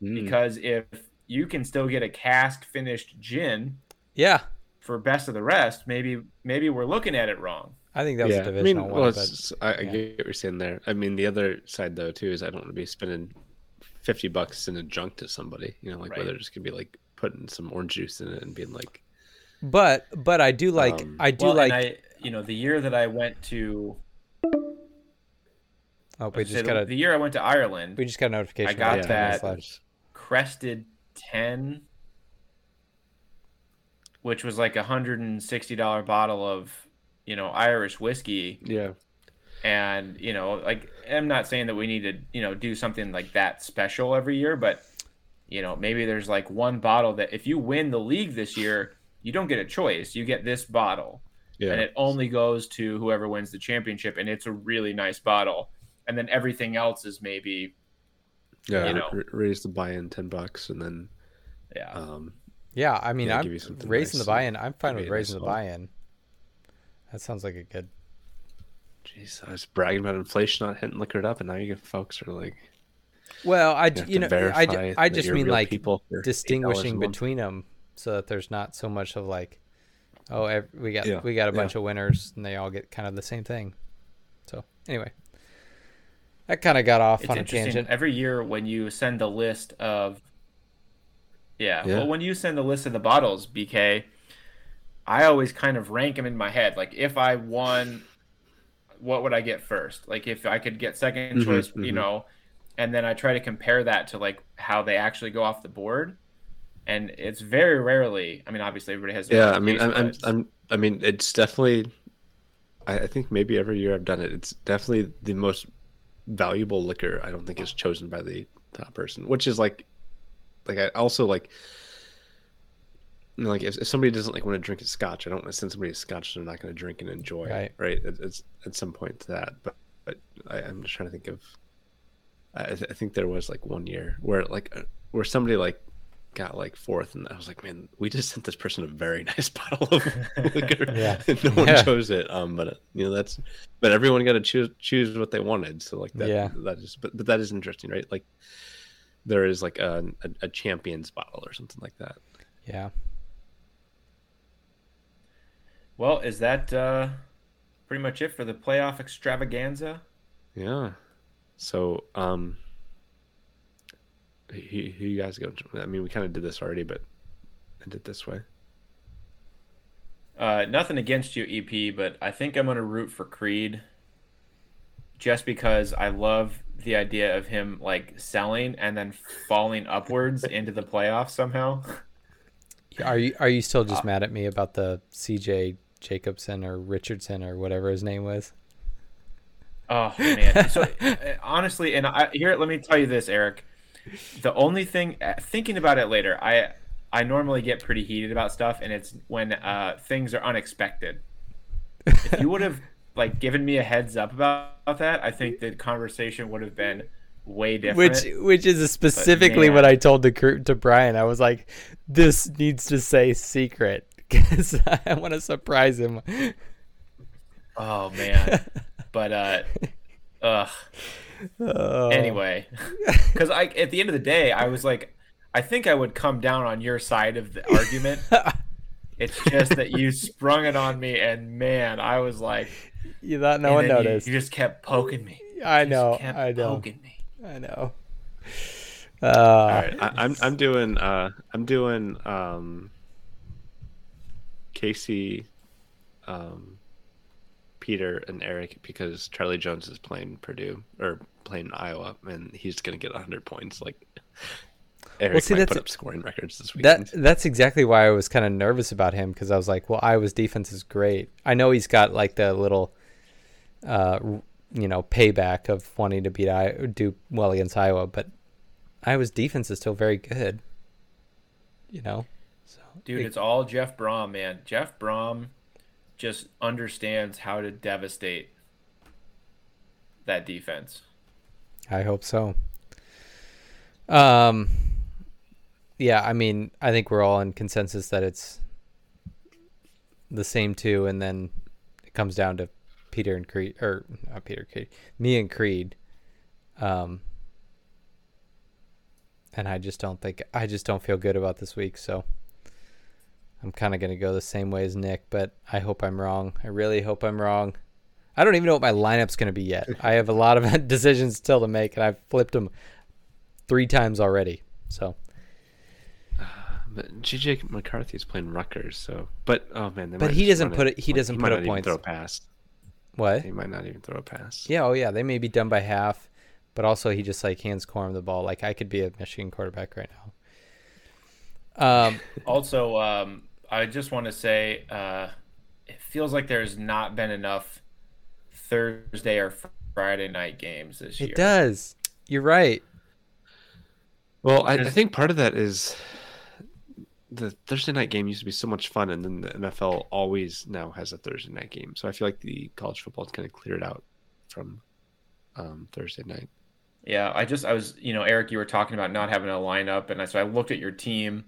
because if you can still get a cask finished gin for best of the rest, maybe we're looking at it wrong. I think that was a divisional one. Well, I get what you're saying there. I mean, the other side, though, too, is I don't want to be spending $50 in a junk to somebody. You know, like whether it's going to be like putting some orange juice in it and being like. But I do like you know, the year that I went to. Oh, the year I went to Ireland. We just got a notification. I got that Crested 10, which was like $160 bottle of, you know, Irish whiskey. Yeah. And, you know, like, I'm not saying that we need to, you know, do something like that special every year, but, you know, maybe there's like one bottle that if you win the league this year, you don't get a choice. You get this bottle. Yeah. And it only goes to whoever wins the championship, and it's a really nice bottle. And then everything else is maybe, you know, raise the buy-in $10, and then I mean, I'm raising the buy-in. I'm fine with raising the buy-in. That sounds like a good. Jeez, I was bragging about inflation not hitting Liquored Up, and now you folks are like. Well, I just mean like distinguishing between them, so that there's not so much of like, oh, we got a bunch of winners, and they all get kind of the same thing. So anyway, that kind of got off on a tangent. Every year when you send the list of. Yeah, well, when you send the list of the bottles, BK. I always kind of rank them in my head. Like, if I won, what would I get first? Like, if I could get second choice, you know, and then I try to compare that to, like, how they actually go off the board. And it's very rarely, I mean, obviously everybody has. Yeah, I mean, I mean, it's definitely, I think maybe every year I've done it, it's definitely the most valuable liquor I don't think is chosen by the top person, which is, like, I also, like, like if somebody doesn't like want to drink a scotch, I don't want to send somebody a scotch they're not going to drink and enjoy. Right? It's at some point to that, but I'm just trying to think of. I think there was like one year where somebody like got like fourth, and I was like, man, we just sent this person a very nice bottle of liquor. No one chose it. But you know, that's, but everyone got to choose what they wanted. So like that, that is, but that is interesting, right? Like there is like a champion's bottle or something like that. Yeah. Well, is that pretty much it for the playoff extravaganza? Yeah. So, who you guys go? I mean, we kind of did this already, but end it this way. Nothing against you, EP, but I think I'm going to root for Creed just because I love the idea of him like selling and then falling upwards into the playoffs somehow. Are you still just mad at me about the CJ Jacobson or Richardson or whatever his name was? Oh man! So honestly, and let me tell you this, Eric. The only thing, thinking about it later, I normally get pretty heated about stuff, and it's when things are unexpected. If you would have like given me a heads up about that, I think the conversation would have been way different. Which is specifically what I told to Brian. I was like, this needs to say secret because I want to surprise him. Oh man! But ugh. Anyway, because at the end of the day, I was like, I think I would come down on your side of the argument. It's just that you sprung it on me, and man, I was like, you thought no one noticed. You just kept poking me. I know. All right, I'm doing Casey, Peter and Eric, because Charlie Jones is playing Iowa, and he's going to get 100 points. Like Eric might put up scoring records this weekend. That's exactly why I was kind of nervous about him, because I was like, well, Iowa's defense is great. I know he's got like the little, payback of wanting to do well against Iowa, but Iowa's defense is still very good. So it's all Jeff Brohm, man. Jeff Brohm just understands how to devastate that defense. I hope so. I mean, I think we're all in consensus that it's the same two, and then it comes down to Peter and Creed, or not Peter Creed, me and Creed. And I just don't feel good about this week, so I'm kind of going to go the same way as Nick, but I hope I'm wrong. I really hope I'm wrong. I don't even know what my lineup's going to be yet. I have a lot of decisions still to make, and I've flipped them 3 times already. So, but JJ McCarthy's playing Rutgers, so. But oh man, but he doesn't put it. He doesn't put up points. Throw a pass. What? He might not even throw a pass. Yeah. Oh yeah. They may be done by half, but also he just like hands Corum the ball. Like I could be a Michigan quarterback right now. Also, I just want to say it feels like there's not been enough Thursday or Friday night games this year. It does. You're right. Well, I think part of that is the Thursday night game used to be so much fun, and then the NFL always now has a Thursday night game. So I feel like the college football is kind of cleared out from Thursday night. Yeah, I was Eric, you were talking about not having a lineup, and so I looked at your team,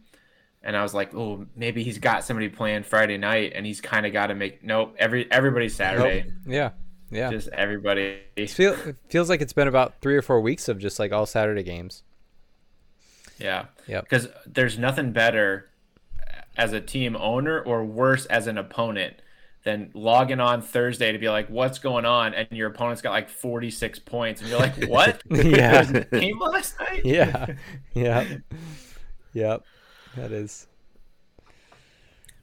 and I was like, oh, maybe he's got somebody playing Friday night, and he's kind of got to make – nope, everybody's Saturday. Nope. Yeah. Just everybody. It feels like it's been about 3 or 4 weeks of just like all Saturday games. Yeah. Because there's nothing better as a team owner or worse as an opponent than logging on Thursday to be like, what's going on? And your opponent's got like 46 points, and you're like, what? Yeah. There was a game last night? Yeah. Yeah. Yep. That is.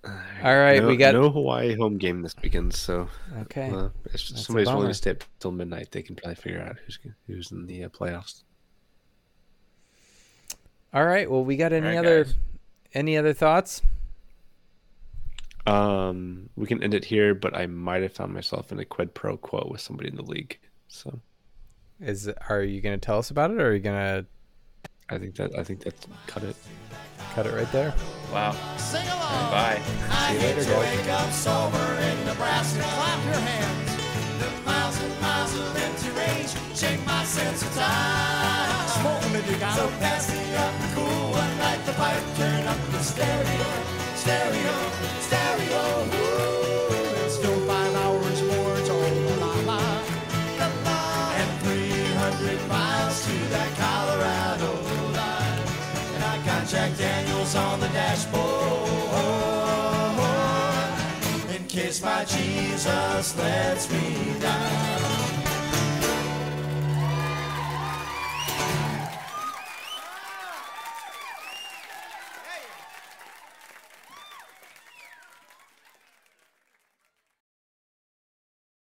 All right, we got no Hawaii home game this weekend, so okay. If somebody's willing to stay up till midnight, they can probably figure out who's in the playoffs. All right. Well, we got any other thoughts? We can end it here, but I might have found myself in a quid pro quo with somebody in the league. So, are you going to tell us about it, or are you going to? I think that's cut it. Cut it right there. Wow. Sing along. Bye. See you later, guys. Wake up sober in Nebraska. Clap your hands. The miles and miles of empty range shake my sense of time. Smoke them if you got 'em. So pass me up the cool one, light the pipe. On the dashboard, and kiss my Jesus, lets me down.